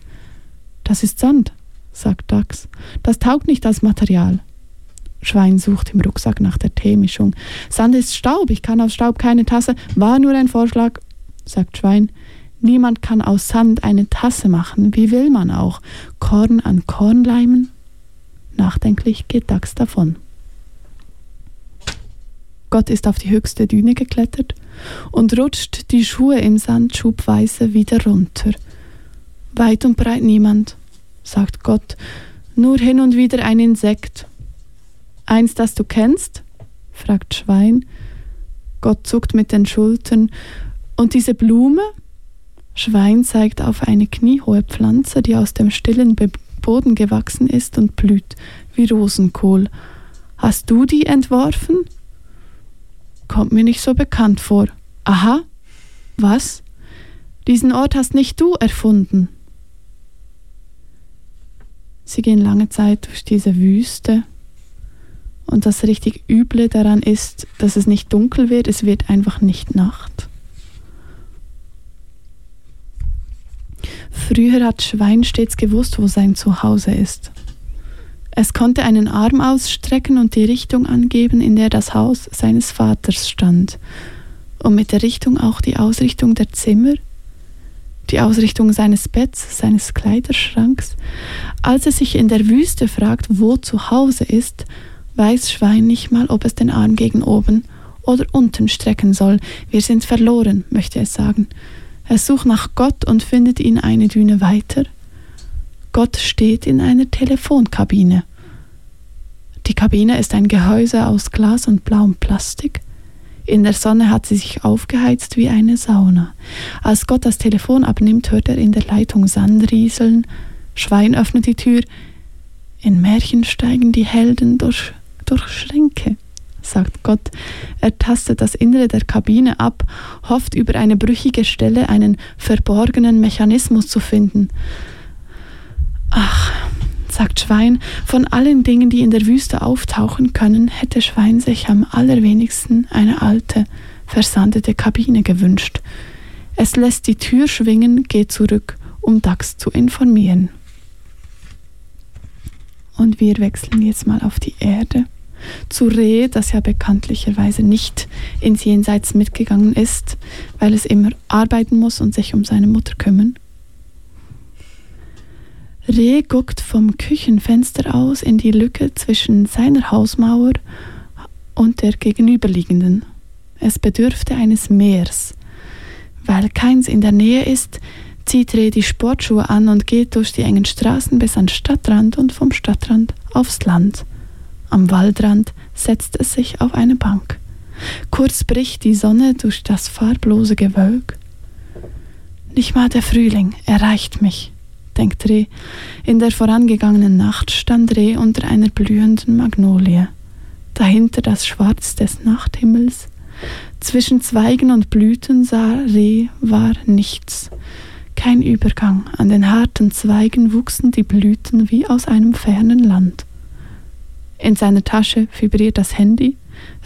»Das ist Sand«, sagt Dachs. »Das taugt nicht als Material.« Schwein sucht im Rucksack nach der Teemischung. »Sand ist Staub, ich kann aus Staub keine Tasse. War nur ein Vorschlag«, sagt Schwein. »Niemand kann aus Sand eine Tasse machen. Wie will man auch? Korn an Korn leimen?« Nachdenklich geht Dachs davon. Gott ist auf die höchste Düne geklettert und rutscht die Schuhe im Sand schubweise wieder runter. Weit und breit niemand, sagt Gott, nur hin und wieder ein Insekt. »Eins, das du kennst?«, fragt Schwein. Gott zuckt mit den Schultern. »Und diese Blume?« Schwein zeigt auf eine kniehohe Pflanze, die aus dem stillen Boden gewachsen ist und blüht wie Rosenkohl. »Hast du die entworfen?« »Kommt mir nicht so bekannt vor.« »Aha, was? Diesen Ort hast nicht du erfunden.« Sie gehen lange Zeit durch diese Wüste. Und das richtig Üble daran ist, dass es nicht dunkel wird, es wird einfach nicht Nacht. Früher hat Schwein stets gewusst, wo sein Zuhause ist. Es konnte einen Arm ausstrecken und die Richtung angeben, in der das Haus seines Vaters stand. Und mit der Richtung auch die Ausrichtung der Zimmer, die Ausrichtung seines Betts, seines Kleiderschranks. Als er sich in der Wüste fragt, wo zu Hause ist, weiß Schwein nicht mal, ob es den Arm gegen oben oder unten strecken soll. Wir sind verloren, möchte es sagen. Es sucht nach Gott und findet ihn eine Düne weiter. Gott steht in einer Telefonkabine. Die Kabine ist ein Gehäuse aus Glas und blauem Plastik. In der Sonne hat sie sich aufgeheizt wie eine Sauna. Als Gott das Telefon abnimmt, hört er in der Leitung Sand rieseln. Schwein öffnet die Tür. In Märchen steigen die Helden durch Schränke, sagt Gott. Er tastet das Innere der Kabine ab, hofft über eine brüchige Stelle einen verborgenen Mechanismus zu finden. »Ach«, sagt Schwein, von allen Dingen, die in der Wüste auftauchen können, hätte Schwein sich am allerwenigsten eine alte, versandete Kabine gewünscht. Es lässt die Tür schwingen, geht zurück, um Dachs zu informieren. Und wir wechseln jetzt mal auf die Erde. Zu Reh, das ja bekanntlicherweise nicht ins Jenseits mitgegangen ist, weil es immer arbeiten muss und sich um seine Mutter kümmern. Reh guckt vom Küchenfenster aus in die Lücke zwischen seiner Hausmauer und der gegenüberliegenden. Es bedürfte eines Meers. Weil keins in der Nähe ist, zieht Reh die Sportschuhe an und geht durch die engen Straßen bis an den Stadtrand und vom Stadtrand aufs Land. Am Waldrand setzt es sich auf eine Bank. Kurz bricht die Sonne durch das farblose Gewölk. Nicht mal der Frühling erreicht mich, denkt Reh. In der vorangegangenen Nacht stand Reh unter einer blühenden Magnolie. Dahinter das Schwarz des Nachthimmels. Zwischen Zweigen und Blüten sah Reh war nichts. Kein Übergang. An den harten Zweigen wuchsen die Blüten wie aus einem fernen Land. In seiner Tasche vibriert das Handy.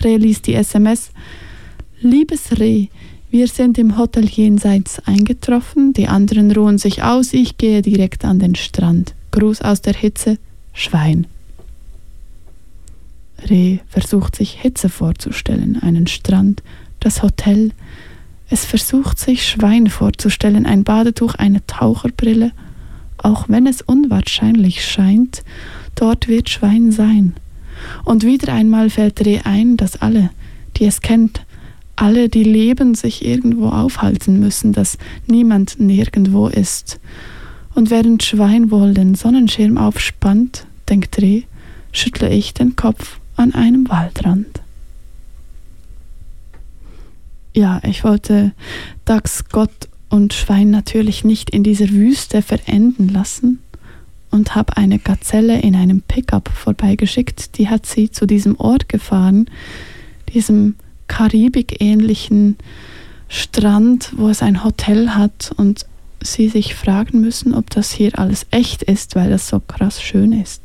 Reh liest die SMS. »Liebes Reh, wir sind im Hotel Jenseits eingetroffen. Die anderen ruhen sich aus. Ich gehe direkt an den Strand. Gruß aus der Hitze. Schwein.« Reh versucht sich Hitze vorzustellen. Einen Strand, das Hotel. Es versucht sich Schwein vorzustellen, ein Badetuch, eine Taucherbrille. Auch wenn es unwahrscheinlich scheint, dort wird Schwein sein. Und wieder einmal fällt Reh ein, dass alle, die es kennt, alle, die leben, sich irgendwo aufhalten müssen, dass niemand nirgendwo ist. Und während Schwein wohl den Sonnenschirm aufspannt, denkt Reh, schüttle ich den Kopf an einem Waldrand. Ja, ich wollte Dachs, Gott und Schwein natürlich nicht in dieser Wüste verenden lassen und habe eine Gazelle in einem Pickup vorbeigeschickt. Die hat sie zu diesem Ort gefahren, diesem Karibik-ähnlichen Strand, wo es ein Hotel hat und sie sich fragen müssen, ob das hier alles echt ist, weil das so krass schön ist.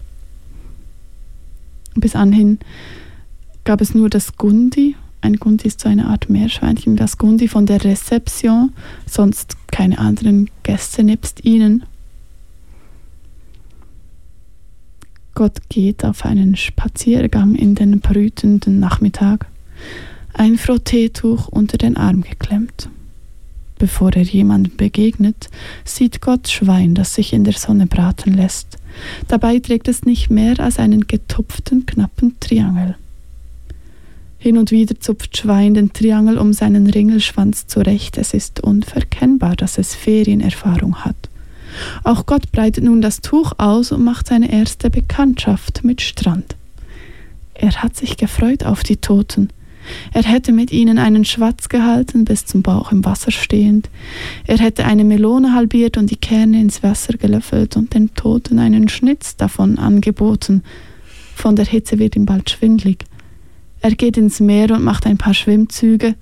Bis anhin gab es nur das Gundi Ein Gundi ist so eine Art Meerschweinchen, das Gundi von der Rezeption, sonst keine anderen Gäste nebst ihnen. Gott geht auf einen Spaziergang in den brütenden Nachmittag, ein Frotteetuch unter den Arm geklemmt. Bevor er jemandem begegnet, sieht Gott Schwein, das sich in der Sonne braten lässt. Dabei trägt es nicht mehr als einen getupften, knappen Triangel. Hin und wieder zupft Schwein den Triangel um seinen Ringelschwanz zurecht. Es ist unverkennbar, dass es Ferienerfahrung hat. Auch Gott breitet nun das Tuch aus und macht seine erste Bekanntschaft mit Strand. Er hat sich gefreut auf die Toten. Er hätte mit ihnen einen Schwatz gehalten, bis zum Bauch im Wasser stehend. Er hätte eine Melone halbiert und die Kerne ins Wasser gelöffelt und den Toten einen Schnitz davon angeboten. Von der Hitze wird ihm bald schwindlig. Er geht ins Meer und macht ein paar Schwimmzüge.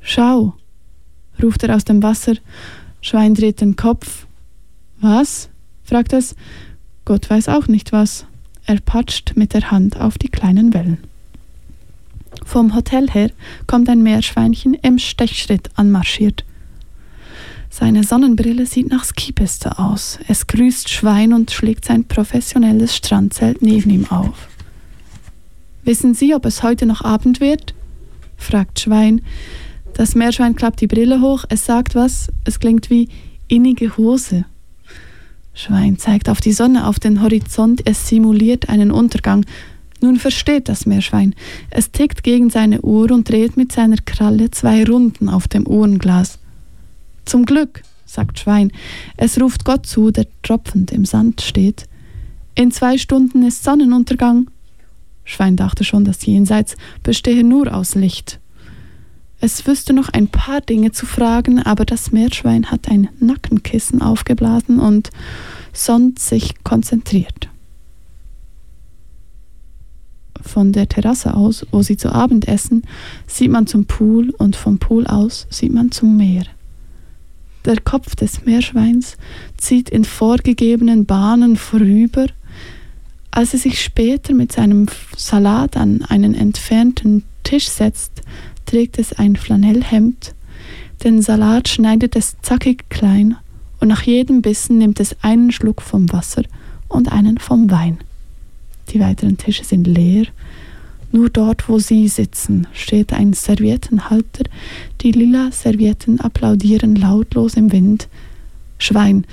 »Schau«, ruft er aus dem Wasser. Schwein dreht den Kopf. »Was?« fragt es. Gott weiß auch nicht was. Er patscht mit der Hand auf die kleinen Wellen. Vom Hotel her kommt ein Meerschweinchen im Stechschritt anmarschiert. Seine Sonnenbrille sieht nach Skipiste aus. Es grüßt Schwein und schlägt sein professionelles Strandzelt neben ihm auf. »Wissen Sie, ob es heute noch Abend wird?« fragt Schwein. Das Meerschwein klappt die Brille hoch, es sagt was, es klingt wie innige Hose. Schwein zeigt auf die Sonne, auf den Horizont, es simuliert einen Untergang. Nun versteht das Meerschwein. Es tickt gegen seine Uhr und dreht mit seiner Kralle 2 Runden auf dem Uhrenglas. »Zum Glück«, sagt Schwein. Es ruft Gott zu, der tropfend im Sand steht. »In 2 Stunden ist Sonnenuntergang.« Schwein dachte schon, das Jenseits bestehe nur aus Licht. Es wüsste noch ein paar Dinge zu fragen, aber das Meerschwein hat ein Nackenkissen aufgeblasen und sonst sich konzentriert. Von der Terrasse aus, wo sie zu Abend essen, sieht man zum Pool und vom Pool aus sieht man zum Meer. Der Kopf des Meerschweins zieht in vorgegebenen Bahnen vorüber. Als er sich später mit seinem Salat an einen entfernten Tisch setzt, trägt es ein Flanellhemd. Den Salat schneidet es zackig klein und nach jedem Bissen nimmt es einen Schluck vom Wasser und einen vom Wein. Die weiteren Tische sind leer. Nur dort, wo sie sitzen, steht ein Serviettenhalter. Die lila Servietten applaudieren lautlos im Wind. Schwein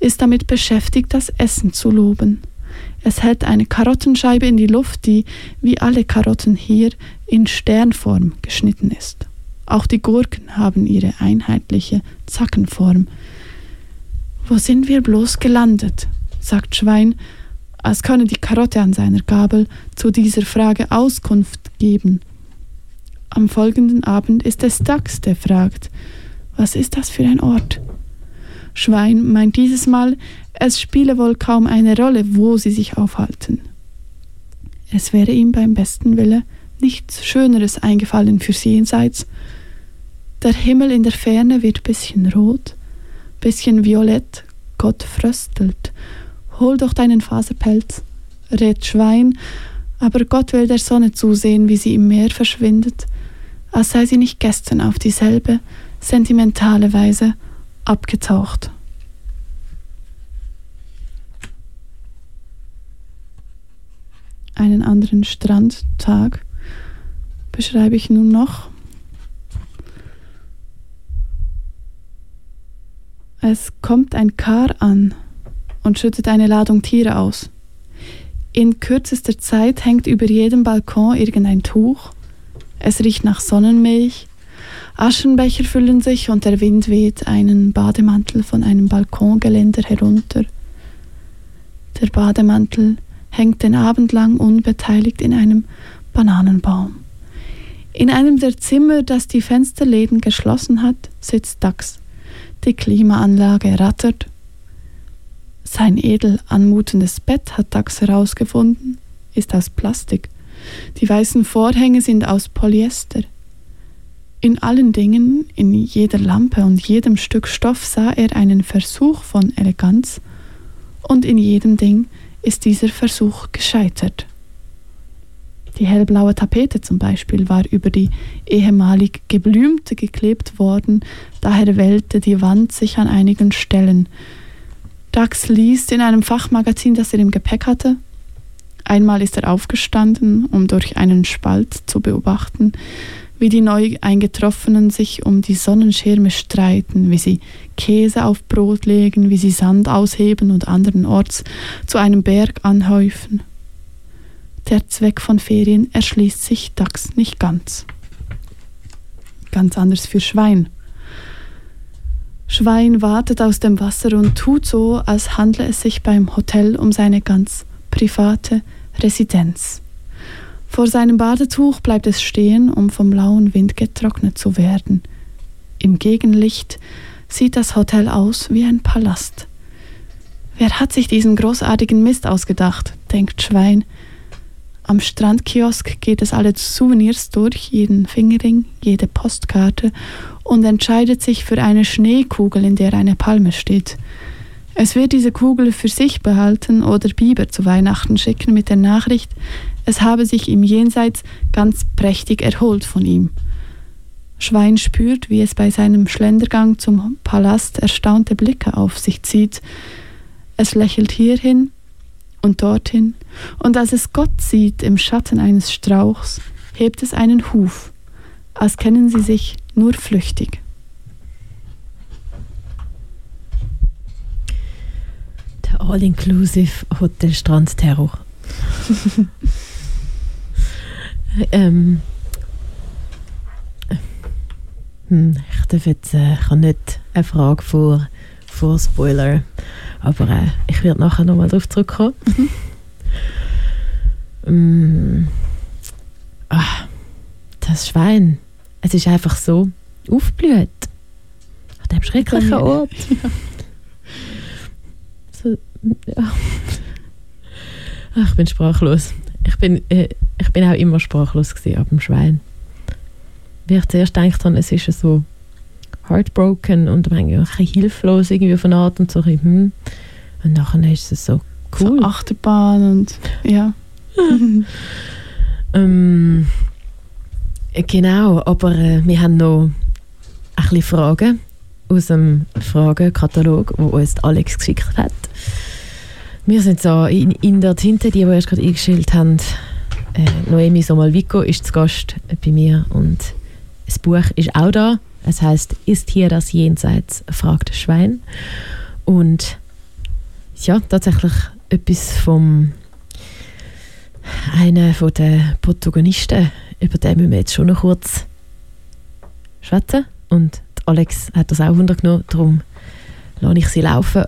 ist damit beschäftigt, das Essen zu loben. Es hält eine Karottenscheibe in die Luft, die, wie alle Karotten hier, in Sternform geschnitten ist. Auch die Gurken haben ihre einheitliche Zackenform. »Wo sind wir bloß gelandet?« sagt Schwein, als könne die Karotte an seiner Gabel zu dieser Frage Auskunft geben. Am folgenden Abend ist es Dachs, der fragt, »Was ist das für ein Ort?« Schwein meint dieses Mal, es spiele wohl kaum eine Rolle, wo sie sich aufhalten. Es wäre ihm beim besten Willen nichts Schöneres eingefallen fürs Jenseits. Der Himmel in der Ferne wird bisschen rot, bisschen violett, Gott fröstelt. »Hol doch deinen Faserpelz«, rät Schwein, aber Gott will der Sonne zusehen, wie sie im Meer verschwindet, als sei sie nicht gestern auf dieselbe sentimentale Weise abgetaucht. Einen anderen Strandtag beschreibe ich nun noch. Es kommt ein Kar an und schüttet eine Ladung Tiere aus. In kürzester Zeit hängt über jedem Balkon irgendein Tuch. Es riecht nach Sonnenmilch. Aschenbecher füllen sich und der Wind weht einen Bademantel von einem Balkongeländer herunter. Der Bademantel hängt den Abend lang unbeteiligt in einem Bananenbaum. In einem der Zimmer, das die Fensterläden geschlossen hat, sitzt Dachs. Die Klimaanlage rattert. Sein edel anmutendes Bett, hat Dachs herausgefunden, ist aus Plastik. Die weißen Vorhänge sind aus Polyester. In allen Dingen, in jeder Lampe und jedem Stück Stoff sah er einen Versuch von Eleganz und in jedem Ding ist dieser Versuch gescheitert. Die hellblaue Tapete zum Beispiel war über die ehemalig geblümte geklebt worden, daher wellte die Wand sich an einigen Stellen. Dax liest in einem Fachmagazin, das er im Gepäck hatte. Einmal ist er aufgestanden, um durch einen Spalt zu beobachten, wie die neu eingetroffenen sich um die Sonnenschirme streiten, wie sie Käse auf Brot legen, wie sie Sand ausheben und andernorts zu einem Berg anhäufen. Der Zweck von Ferien erschließt sich Dax nicht ganz. Ganz anders für Schwein. Schwein wartet aus dem Wasser und tut so, als handle es sich beim Hotel um seine ganz private Residenz. Vor seinem Badetuch bleibt es stehen, um vom lauen Wind getrocknet zu werden. Im Gegenlicht sieht das Hotel aus wie ein Palast. Wer hat sich diesen großartigen Mist ausgedacht, denkt Schwein. Am Strandkiosk geht es alle Souvenirs durch, jeden Fingerring, jede Postkarte und entscheidet sich für eine Schneekugel, in der eine Palme steht. Es wird diese Kugel für sich behalten oder Biber zu Weihnachten schicken mit der Nachricht, es habe sich im Jenseits ganz prächtig erholt von ihm. Schwein spürt, wie es bei seinem Schlendergang zum Palast erstaunte Blicke auf sich zieht. Es lächelt hierhin und dorthin, und als es Gott sieht im Schatten eines Strauchs, hebt es einen Huf, als kennen sie sich nur flüchtig. Der All-Inclusive Hotel-Strand-Terror. Ich darf jetzt, ich habe nicht eine Frage vor Spoiler, aber ich werde nachher nochmal darauf zurückkommen. Das Schwein, es ist einfach so aufgeblüht an diesem schrecklichen Ort. Ja. So, ja. Ich bin sprachlos. Ich bin auch immer sprachlos gewesen ab dem Schwein. Wie ich zuerst gedacht habe, es ist so heartbroken und ein bisschen hilflos irgendwie von Art und so. Und nachher ist es so cool. So Achterbahn und ja. Genau, aber wir haben noch ein bisschen Fragen aus dem Fragenkatalog, den uns Alex geschickt hat. Wir sind so in der Tinte, die wir erst gerade eingestellt haben. Noemi Somalvico ist zu Gast bei mir und das Buch ist auch da. Es heisst, ist hier das Jenseits? Fragt das Schwein. Und ja, tatsächlich etwas von einer der Protagonisten, über den müssen wir jetzt schon noch kurz schwätzen. Und Alex hat das auch untergenommen, darum lasse ich sie laufen.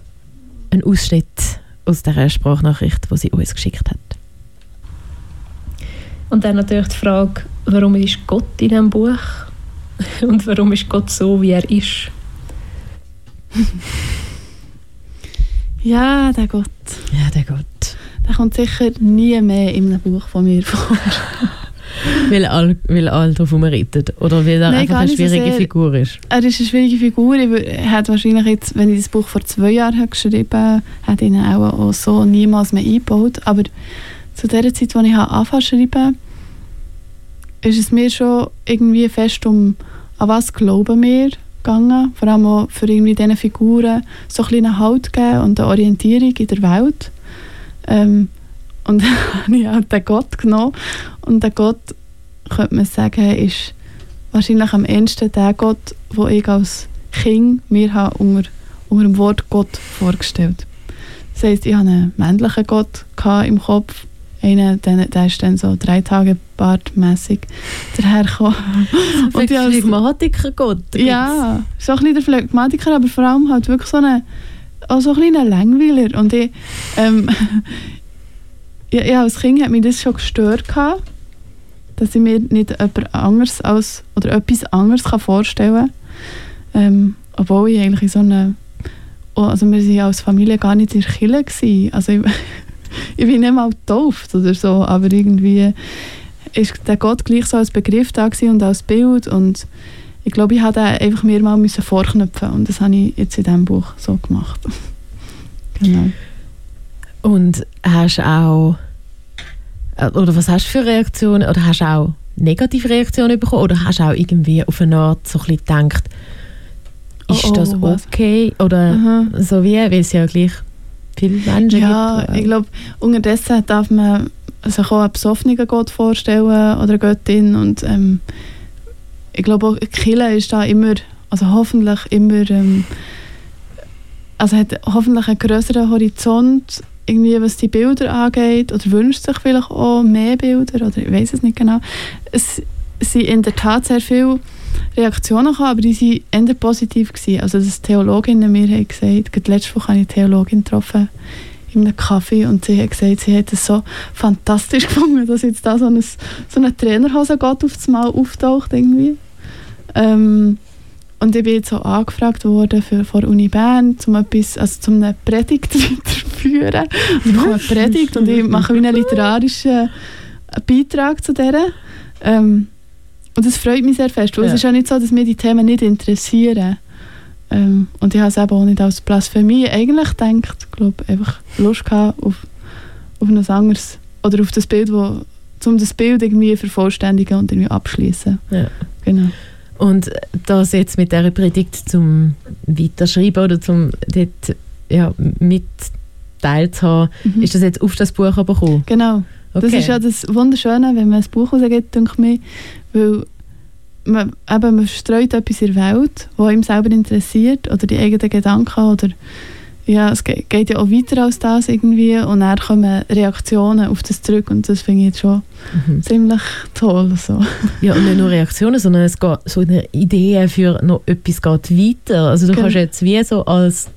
Ein Ausschnitt aus der Sprachnachricht, die sie uns geschickt hat. Und dann natürlich die Frage, warum ist Gott in diesem Buch? Und warum ist Gott so, wie er ist? Ja, der Gott. Ja, der Gott. Der kommt sicher nie mehr in einem Buch von mir vor. weil alle drauf herumreiten? Oder weil er einfach eine schwierige Figur ist? Er ist eine schwierige Figur. Er hat wahrscheinlich jetzt, wenn ich das Buch vor 2 Jahren geschrieben habe, hat ihn auch so niemals mehr eingebaut. Aber zu der Zeit, als ich angefangen schreiben, ist es mir schon irgendwie fest an was glauben wir gegangen. Vor allem auch für irgendwie diesen Figuren so ein bisschen Halt geben und eine Orientierung in der Welt. Und dann habe ich auch den Gott genommen. Und der Gott, könnte man sagen, ist wahrscheinlich am ehesten der Gott, den ich als Kind mir unter dem Wort Gott vorgestellt habe. Das heisst, ich hatte einen männlichen Gott im Kopf. Einer, der ist dann so 3 Tage bartmässig dahergekommen. Und der Phlegmatiker-Gott. Ja, so ein bisschen der Phlegmatiker, aber vor allem halt wirklich so ein Langweiler. Und ich, ja, als Kind hat mich das schon gestört, dass ich mir nicht jemand anderes oder etwas anderes vorstellen kann. Obwohl ich eigentlich in so einer... Also wir waren als Familie gar nicht in der Kirche gewesen. Also ich bin nicht mal getauft oder so, aber irgendwie ist der Gott gleich so als Begriff da und als Bild, und ich glaube, ich musste den einfach mir mal vorknüpfen, und das habe ich jetzt in diesem Buch so gemacht. Genau. Und hast auch Oder was hast du für Reaktionen? Oder hast du auch negative Reaktionen bekommen? Oder hast du auch irgendwie auf eine Art so ein bisschen gedacht, ist das okay? Oder so wie, weil es ja gleich viele Menschen gibt. Ja, ich glaube, unterdessen darf man sich auch einen besoffenen Gott vorstellen oder eine Göttin. Und ich glaube auch, Kirche ist da immer, also hoffentlich immer, also hat hoffentlich einen grösseren Horizont, irgendwie, was die Bilder angeht, oder wünscht sich vielleicht auch mehr Bilder, oder ich weiß es nicht genau. Es sind in der Tat sehr viele Reaktionen gekommen, aber die waren eher positiv gewesen. Also dass Theologinnen mir haben gesagt, gerade letzte Woche habe ich eine Theologin getroffen in einem Kaffee und sie hat gesagt, sie hat es so fantastisch gefunden, dass jetzt da so ein Trainerhosengott auf das Mal auftaucht irgendwie. Und ich bin jetzt auch angefragt worden von der Uni Bern, um eine Predigt weiterzuführen. Also ich mache eine Predigt und ich mache einen literarischen Beitrag zu dieser. Und das freut mich sehr fest, weil es ist ja nicht so, dass mich die Themen nicht interessieren. Und ich habe es eben auch nicht als Blasphemie eigentlich gedacht. Ich glaube, einfach Lust gehabt auf etwas anderes. Oder auf das Bild, um das Bild irgendwie vervollständigen und irgendwie abschließen. Ja. Genau. Und das jetzt mit dieser Predigt zum Weiterschreiben oder zum dort, ja, mit teilzuhaben, ist das jetzt auf das Buch gekommen? Genau. Okay. Das ist ja das Wunderschöne, wenn man ein Buch rausgeht, denke ich, weil man streut etwas in der Welt, was einem selber interessiert oder die eigenen Gedanken oder ja, es geht ja auch weiter als das irgendwie und dann kommen Reaktionen auf das zurück und das finde ich jetzt schon ziemlich toll. So. Ja, und nicht nur Reaktionen, sondern es geht so eine Idee für noch etwas geht weiter. Also du kannst jetzt wie so als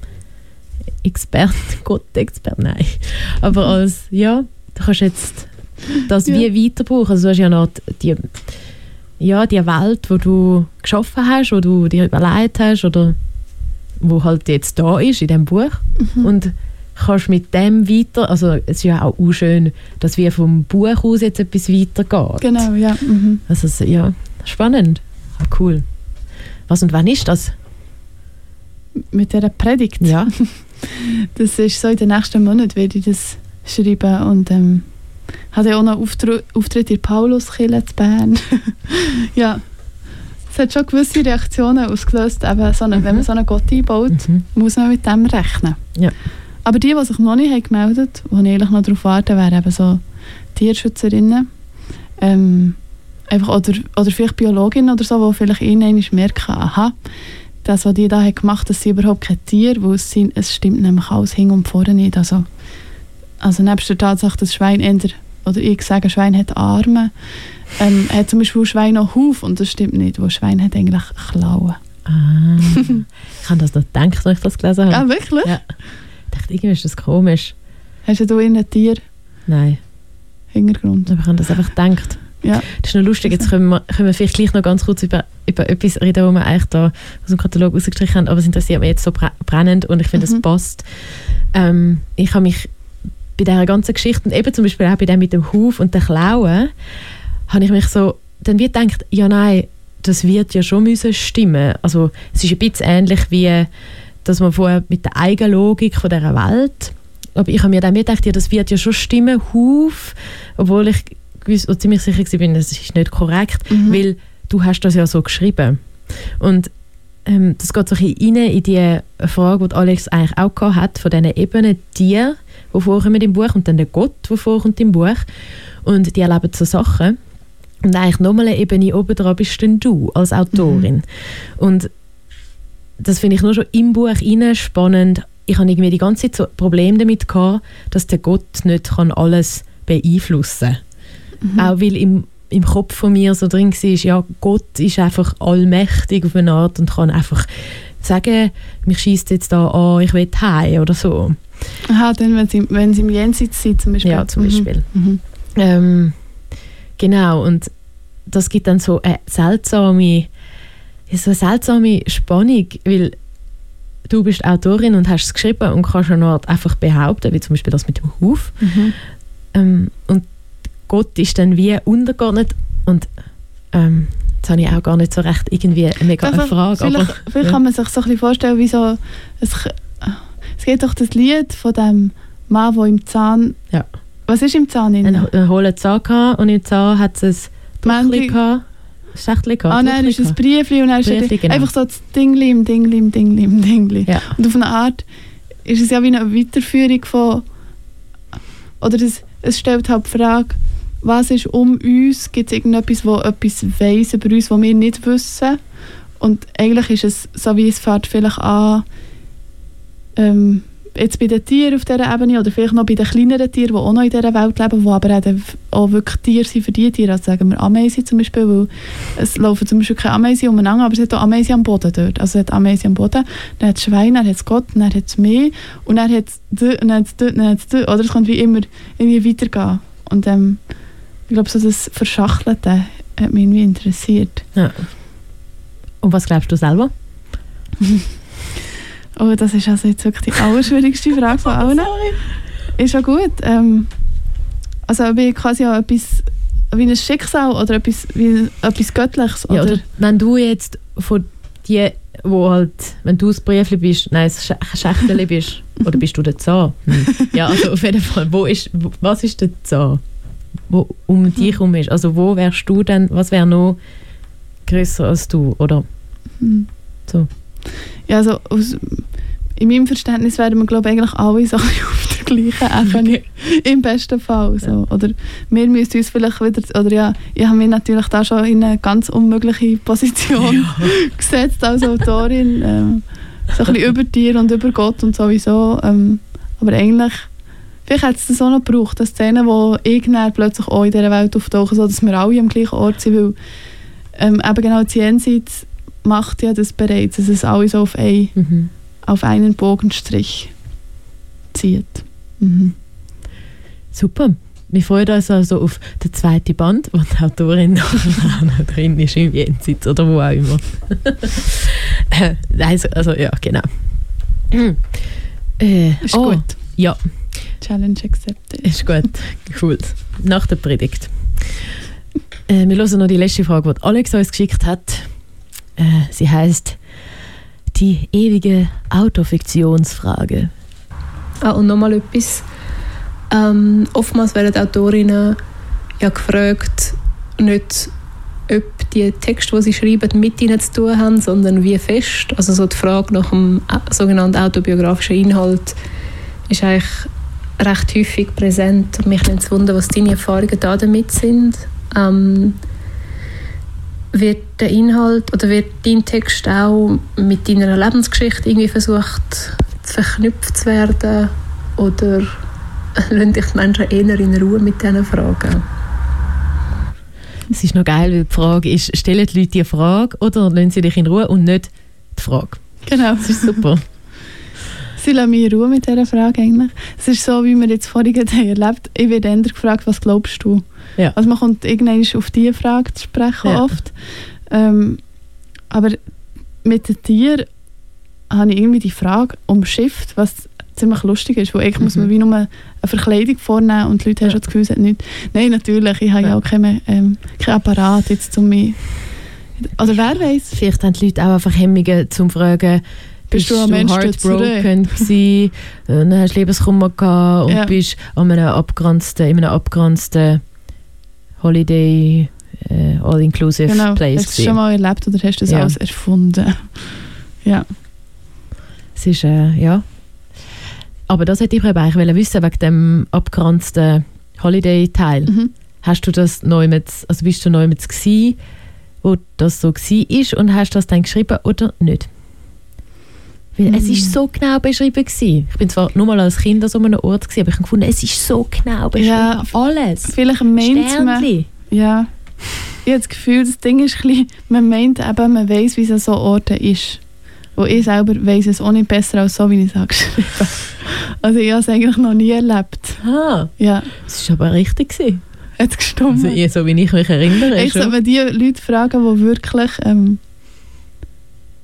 Gott-Experte, nein, aber als, ja, du kannst jetzt das wie weiter brauchen. Also du hast ja noch die Welt, die du geschaffen hast, die du dir überlegt hast oder wo halt jetzt da ist, in diesem Buch. Und kannst mit dem weiter, also es ist ja auch schön, dass wir vom Buch aus jetzt etwas weitergehen. Genau, ja. Also ja, spannend. Cool. Was und wann ist das? Mit dieser Predigt? Ja. Das ist so, in den nächsten Monaten werde ich das schreiben und habe ja auch noch Auftritt in Paulus-Chille in Bern. Ja. Es hat schon gewisse Reaktionen ausgelöst, eben wenn man so einen Gott einbaut, muss man mit dem rechnen. Ja. Aber die sich noch nicht gemeldet haben, die ich eigentlich noch darauf warten, wären eben so Tierschützerinnen, einfach oder vielleicht Biologinnen oder so, die vielleicht irgendwann merken, aha, das, was die da haben gemacht, das sind überhaupt keine Tiere, weil es stimmt nämlich alles hin und vorne nicht. Also nebst der Tatsache, dass Schwein ändert, oder ich sage, Schwein hat Arme, hat zum Beispiel Schwein auch Huf und das stimmt nicht, weil Schwein hat eigentlich Klauen. Ah, ich habe das noch gedacht, als ich das gelesen habe. Ja, wirklich? Ja. Ich dachte, irgendwie ist das komisch. Hast du irgendein Tier? Nein. Hintergrund? Aber ich habe das einfach gedacht. Ja. Das ist noch lustig, jetzt können wir vielleicht gleich noch ganz kurz über etwas reden, was wir eigentlich da aus dem Katalog rausgestrichen haben, aber es interessiert mich jetzt so brennend und ich finde, es passt. Ich habe mich bei dieser ganzen Geschichte und eben zum Beispiel auch bei dem mit dem Huf und den Klauen habe ich mich so dann wie gedacht, ja nein, das wird ja schon müssen stimmen. Also es ist ein bisschen ähnlich wie, dass man vorher mit der eigenen Logik von dieser Welt, aber ich habe mir dann gedacht, ja, das wird ja schon stimmen, Huf, obwohl ich ziemlich sicher war, das ist nicht korrekt, weil du hast das ja so geschrieben. Und das geht so ein bisschen rein in die Frage, die Alex eigentlich auch gehabt hat, von diesen Ebenen, Tier, die vorkommen im Buch, und dann der Gott, der vorkommt im Buch. Und die erleben so Sachen. Und eigentlich nochmal eine Ebene oben dran bist denn du als Autorin. Und das finde ich nur schon im Buch rein spannend. Ich hatte irgendwie die ganze Zeit so Probleme damit gehabt, dass der Gott nicht alles beeinflussen kann. Auch weil im Kopf von mir so drin war, ja, Gott ist einfach allmächtig auf eine Art und kann einfach sagen, mich schiesst jetzt da an, ich will heim oder so. Aha, dann, wenn sie im Jenseits sind zum Beispiel. Ja, zum Beispiel. Genau, und das gibt dann so eine seltsame Spannung, weil du bist Autorin und hast es geschrieben und kannst eine Art einfach behaupten, wie zum Beispiel das mit dem Huf. Und Gott ist dann wie untergeordnet und jetzt habe ich auch gar nicht so recht irgendwie mega eine Frage. Vielleicht kann man sich so ein bisschen vorstellen, wie so es gibt doch das Lied von dem Mann, der im Zahn Was ist im Zahn? Einen hohlen Zahn hatte und im Zahn hat es ein Tuchli. Schächtchen gehabt. Ah nein, ist ein Briefli und dann ist Briefli, genau. Einfach so das Dingli im Dingli im Dingli im Dingli. Ja. Und auf eine Art ist es ja wie eine Weiterführung von, oder es stellt halt die Frage, was ist um uns, gibt es irgendetwas, wo etwas weiss über uns, was wir nicht wissen? Und eigentlich ist es so, wie es fährt vielleicht an, jetzt bei den Tieren auf dieser Ebene oder vielleicht noch bei den kleineren Tieren, die auch noch in dieser Welt leben, die aber auch wirklich Tiere sind für die Tiere. Also sagen wir Ameisen zum Beispiel, weil es laufen zum Beispiel keine Ameisen umeinander, aber es hat auch Ameisen am Boden dort. Also es hat Ameisen am Boden, dann hat es Schwein, dann hat es Gott, dann hat es Meer und dann hat es dort, dann hat es dort, dann hat es dort. Oder es kann wie immer irgendwie weitergehen. Und ich glaube, so das Verschachtelte hat mich irgendwie interessiert. Ja. Und was glaubst du selber? Oh, das ist also jetzt wirklich die allerschwierigste Frage von allen. Ist ja gut. Also ob ich quasi auch etwas wie ein Schicksal oder etwas, wie etwas Göttliches. Oder? Ja, oder wenn du jetzt von die, wo halt, wenn du das Briefli bist, nein, das Schächteli bist, oder bist du der Zahn? Ja, also auf jeden Fall, was ist der Zahn, wo um dich herum ist? Also wo wärst du denn, was wäre noch grösser als du, oder? So. Ja, also in meinem Verständnis wären wir, glaube ich, eigentlich alle so auf der gleichen Ebene, im besten Fall. So. Oder wir müssen uns vielleicht wieder, oder ja, ich habe mich natürlich da schon in eine ganz unmögliche Position gesetzt als Autorin, so ein bisschen über Tier und über Gott und sowieso, aber eigentlich, vielleicht hätte es das auch noch gebraucht, eine Szene, wo ich plötzlich auch in dieser Welt auftauche, sodass wir alle am gleichen Ort sind, weil eben genau das Jenseits macht ja das bereits, dass es alles so auf einen Bogenstrich zieht. Mhm. Super. Wir freuen uns also auf den zweiten Band, wo die Autorin noch drin ist, im Jenseits oder wo auch immer. Also ja, genau. Ist gut. Ja. Challenge accepted. Ist gut. Cool. Nach der Predigt. Wir hören noch die letzte Frage, die Alex uns geschickt hat. Sie heisst «Die ewige Autofiktionsfrage». Ah, und nochmal etwas. Oftmals werden Autorinnen ja gefragt, nicht ob die Texte, die sie schreiben, mit ihnen zu tun haben, sondern wie fest. Also so die Frage nach dem sogenannten autobiografischen Inhalt ist eigentlich recht häufig präsent. Und mich nimmt es wunder, was deine Erfahrungen da damit sind. Wird der Inhalt oder wird dein Text auch mit deiner Lebensgeschichte irgendwie versucht, verknüpft zu werden? Oder lassen dich die Menschen eher in Ruhe mit diesen Fragen? Es ist noch geil, weil die Frage ist, stellen die Leute die Frage oder lassen sie dich in Ruhe und nicht die Frage? Genau. Das ist super. Sie lassen mich in Ruhe mit dieser Frage eigentlich. Es ist so, wie wir jetzt vorhin erlebt, ich werde eher gefragt, was glaubst du? Ja. Also man kommt irgendwann auf diese Frage zu sprechen, ja, oft. Aber mit den Tieren habe ich irgendwie die Frage umschifft, was ziemlich lustig ist, wo eigentlich muss man wie nur eine Verkleidung vornehmen und die Leute haben schon das Gefühl, es hat nichts. Nein, natürlich, ich habe ja auch kein Apparat jetzt, um mich... Oder wer weiß? Vielleicht haben die Leute auch einfach Hemmungen, zum fragen, bist du am Ende heartbroken gewesen, dann hast du Liebeskummer gehabt und bist an einem abgeranzten Holiday All-Inclusive Place. Hast du es schon mal erlebt oder hast du das alles erfunden? Ja. Es ist, ja. Aber das hätte ich eigentlich wissen wegen dem abgeranzten Holiday-Teil. Hast du das neu mit, also bist du neu mit gewesen, wo das so war und hast du das dann geschrieben oder nicht? Weil es war so genau beschrieben. Ich bin zwar nur mal als Kind an so einem Ort, aber ich habe gefunden, es ist so genau beschrieben. Ja, alles. Vielleicht meint man. Ja. Ich habe das Gefühl, das Ding ist ein bisschen, man meint eben, man weiss, wie es an so Orten ist. Und ich selber weiss es auch nicht besser als so, wie ich es angeschrieben habe. Also ich habe es eigentlich noch nie erlebt. Ah, ja. Es war aber richtig. Hat es gestimmt. Also, so wie ich mich erinnere. Ich sollte die Leute fragen, die wirklich...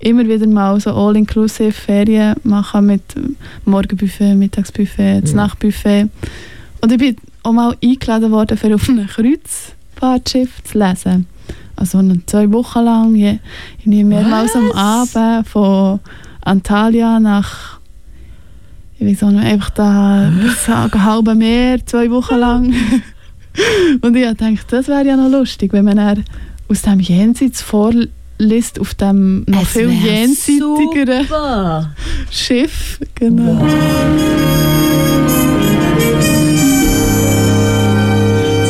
immer wieder mal so all-inclusive Ferien machen mit Morgenbuffet, Mittagsbuffet, Nachtbuffet. Und ich bin auch mal eingeladen worden, für auf einem Kreuzfahrtschiff zu lesen. Also 2 Wochen lang. Ich nehme mehrmals am Abend von Antalya nach ich weiß auch nicht, einfach da das halbe Meer 2 Wochen lang. Und ich dachte, das wäre ja noch lustig, wenn man dann aus dem Jenseits vorliest auf dem noch es viel jenseitigeren Schiff. Genau. Wow.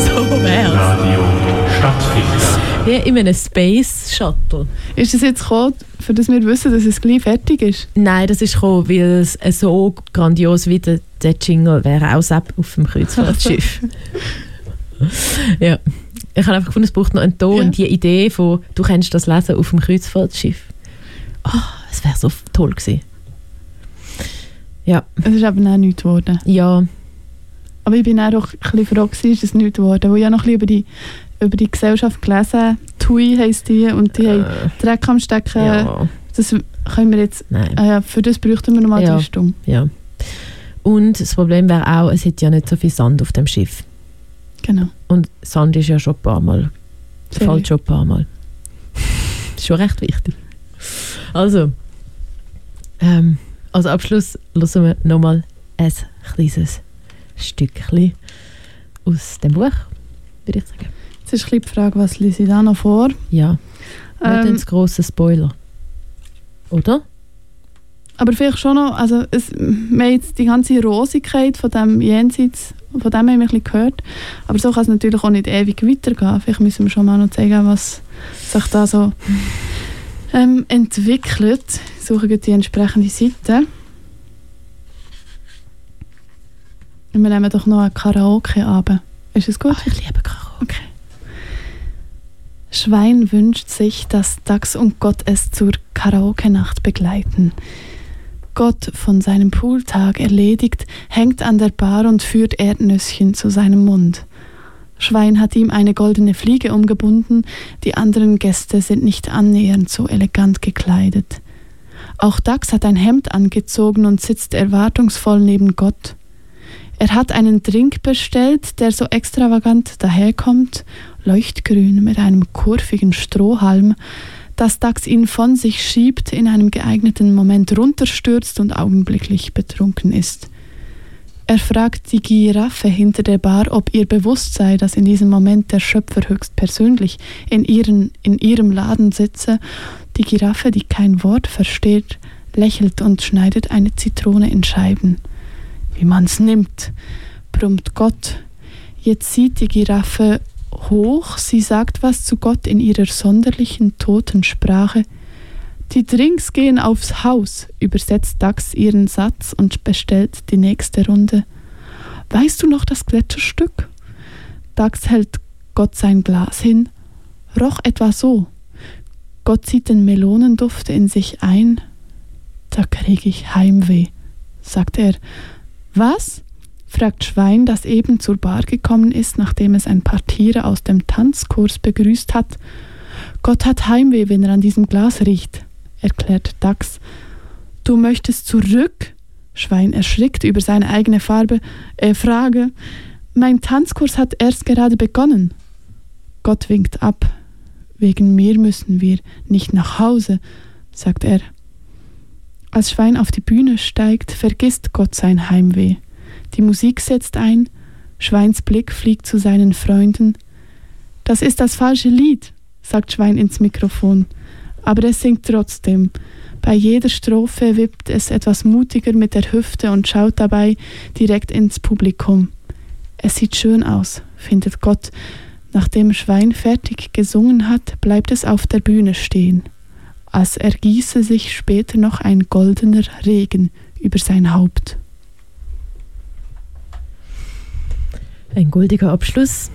So wär's. Radio Stadtfilter. Wie in einem Space Shuttle. Ist das jetzt gekommen, für das wir wissen, dass es gleich fertig ist? Nein, das ist gekommen, weil es so grandios wie der Jingle wäre, auch Sepp auf dem Kreuzfahrtschiff. Ja. Ich habe einfach gefunden, es braucht noch einen Ton. Ja. Und die Idee von, du kannst das lesen auf dem Kreuzfahrtschiff. Oh, es wäre so toll gewesen. Ja. Es ist eben auch nichts geworden. Ja. Aber ich bin auch doch ein bisschen froh gewesen, dass es nichts geworden ist. Ich habe noch ein bisschen über die Gesellschaft gelesen. Tui heisst die, und die haben Dreck am Stecken. Ja. Das können wir jetzt... Nein. Für das bräuchten wir nochmal 3 Stunden. Ja. Und das Problem wäre auch, es hat ja nicht so viel Sand auf dem Schiff. Genau. Und Sand ist ja schon ein paar Mal. Der fällt schon ein paar Mal. Das ist schon recht wichtig. Also, als Abschluss hören wir nochmal ein kleines Stückchen aus dem Buch, würde ich sagen. Jetzt ist ein bisschen die Frage, was lese ich da noch vor? Ja, nicht ein grosser Spoiler. Oder? Aber vielleicht schon noch, also wir haben jetzt die ganze Rosigkeit von dem Jenseits, von dem haben wir ein bisschen gehört, aber so kann es natürlich auch nicht ewig weitergehen. Vielleicht müssen wir schon mal noch zeigen, was sich da so entwickelt. Ich suche die entsprechende Seite. Und wir nehmen doch noch ein Karaoke runter. Ist es gut? Oh, ich liebe Karaoke. Okay. Schwein wünscht sich, dass Dachs und Gott es zur Karaoke-Nacht begleiten. Gott, von seinem Pooltag erledigt, hängt an der Bar und führt Erdnüsschen zu seinem Mund. Schwein hat ihm eine goldene Fliege umgebunden, die anderen Gäste sind nicht annähernd so elegant gekleidet. Auch Dachs hat ein Hemd angezogen und sitzt erwartungsvoll neben Gott. Er hat einen Drink bestellt, der so extravagant daherkommt, leuchtgrün mit einem kurvigen Strohhalm, dass Dachs ihn von sich schiebt, in einem geeigneten Moment runterstürzt und augenblicklich betrunken ist. Er fragt die Giraffe hinter der Bar, ob ihr bewusst sei, dass in diesem Moment der Schöpfer höchstpersönlich in ihrem Laden sitze. Die Giraffe, die kein Wort versteht, lächelt und schneidet eine Zitrone in Scheiben. Wie man's nimmt, brummt Gott. Jetzt sieht die Giraffe hoch, sie sagt was zu Gott in ihrer sonderlichen Totensprache. Die Drinks gehen aufs Haus, übersetzt Dachs ihren Satz und bestellt die nächste Runde. Weißt du noch das Gletscherstück? Dachs hält Gott sein Glas hin, roch etwa so. Gott zieht den Melonenduft in sich ein. Da kriege ich Heimweh, sagt er. Was? Fragt Schwein, das eben zur Bar gekommen ist, nachdem es ein paar Tiere aus dem Tanzkurs begrüßt hat. Gott hat Heimweh, wenn er an diesem Glas riecht, erklärt Dachs. Du möchtest zurück? Schwein erschrickt über seine eigene Frage. Mein Tanzkurs hat erst gerade begonnen. Gott winkt ab. Wegen mir müssen wir nicht nach Hause, sagt er. Als Schwein auf die Bühne steigt, vergisst Gott sein Heimweh. Die Musik setzt ein, Schweins Blick fliegt zu seinen Freunden. Das ist das falsche Lied, sagt Schwein ins Mikrofon, aber es singt trotzdem. Bei jeder Strophe wippt es etwas mutiger mit der Hüfte und schaut dabei direkt ins Publikum. Es sieht schön aus, findet Gott. Nachdem Schwein fertig gesungen hat, bleibt es auf der Bühne stehen, als ergieße sich später noch ein goldener Regen über sein Haupt. Ein goldiger Abschluss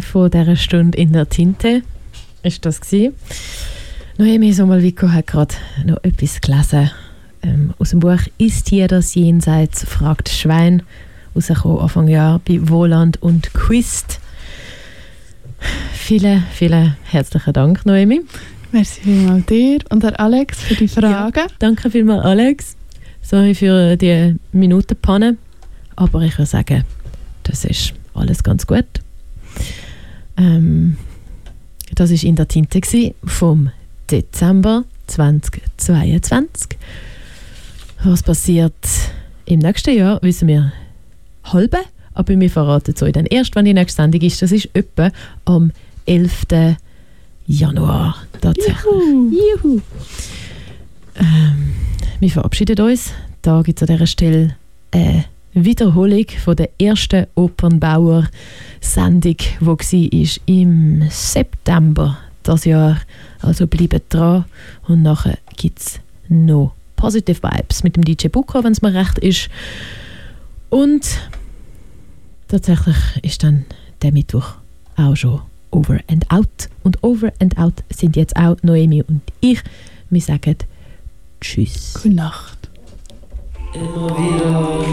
von dieser Stunde in der Tinte ist das gewesen. Noemi Somalvico hat gerade noch etwas gelesen aus dem Buch «Ist hier das Jenseits?», fragt Schwein, rausgekommen Anfang Jahr bei Wohland und Quist. Vielen, vielen herzlichen Dank, Noemi. Merci vielmals dir und der Alex für die Fragen. Ja, danke vielmals, Alex. Sorry für die Minutenpanne, aber ich würde sagen, das ist alles ganz gut. Das war «In der Tinte» vom Dezember 2022. Was passiert Im nächsten Jahr wissen wir halbe, aber wir verraten es euch dann erst, wenn die nächste Sendung ist. Das ist etwa am 11. Januar. Tatsächlich. Juhu. Wir verabschieden uns. Da gibt es an dieser Stelle eine Wiederholung von der ersten Opernbauer-Sendung, die war im September dieses Jahr. Also bleibt dran. Und nachher gibt es noch Positive Vibes mit dem DJ Buka, wenn es mir recht ist. Und tatsächlich ist dann der Mittwoch auch schon over and out. Und over and out sind jetzt auch Noemi und ich. Wir sagen tschüss. Gute Nacht. Immer wieder,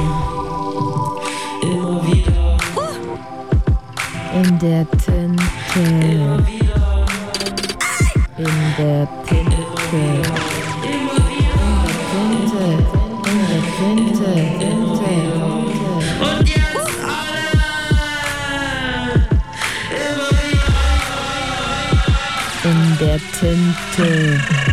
immer wieder. In der Tinte. Immer wieder. In der Tinte. In der Tinte. In der Tinte. In der Tinte.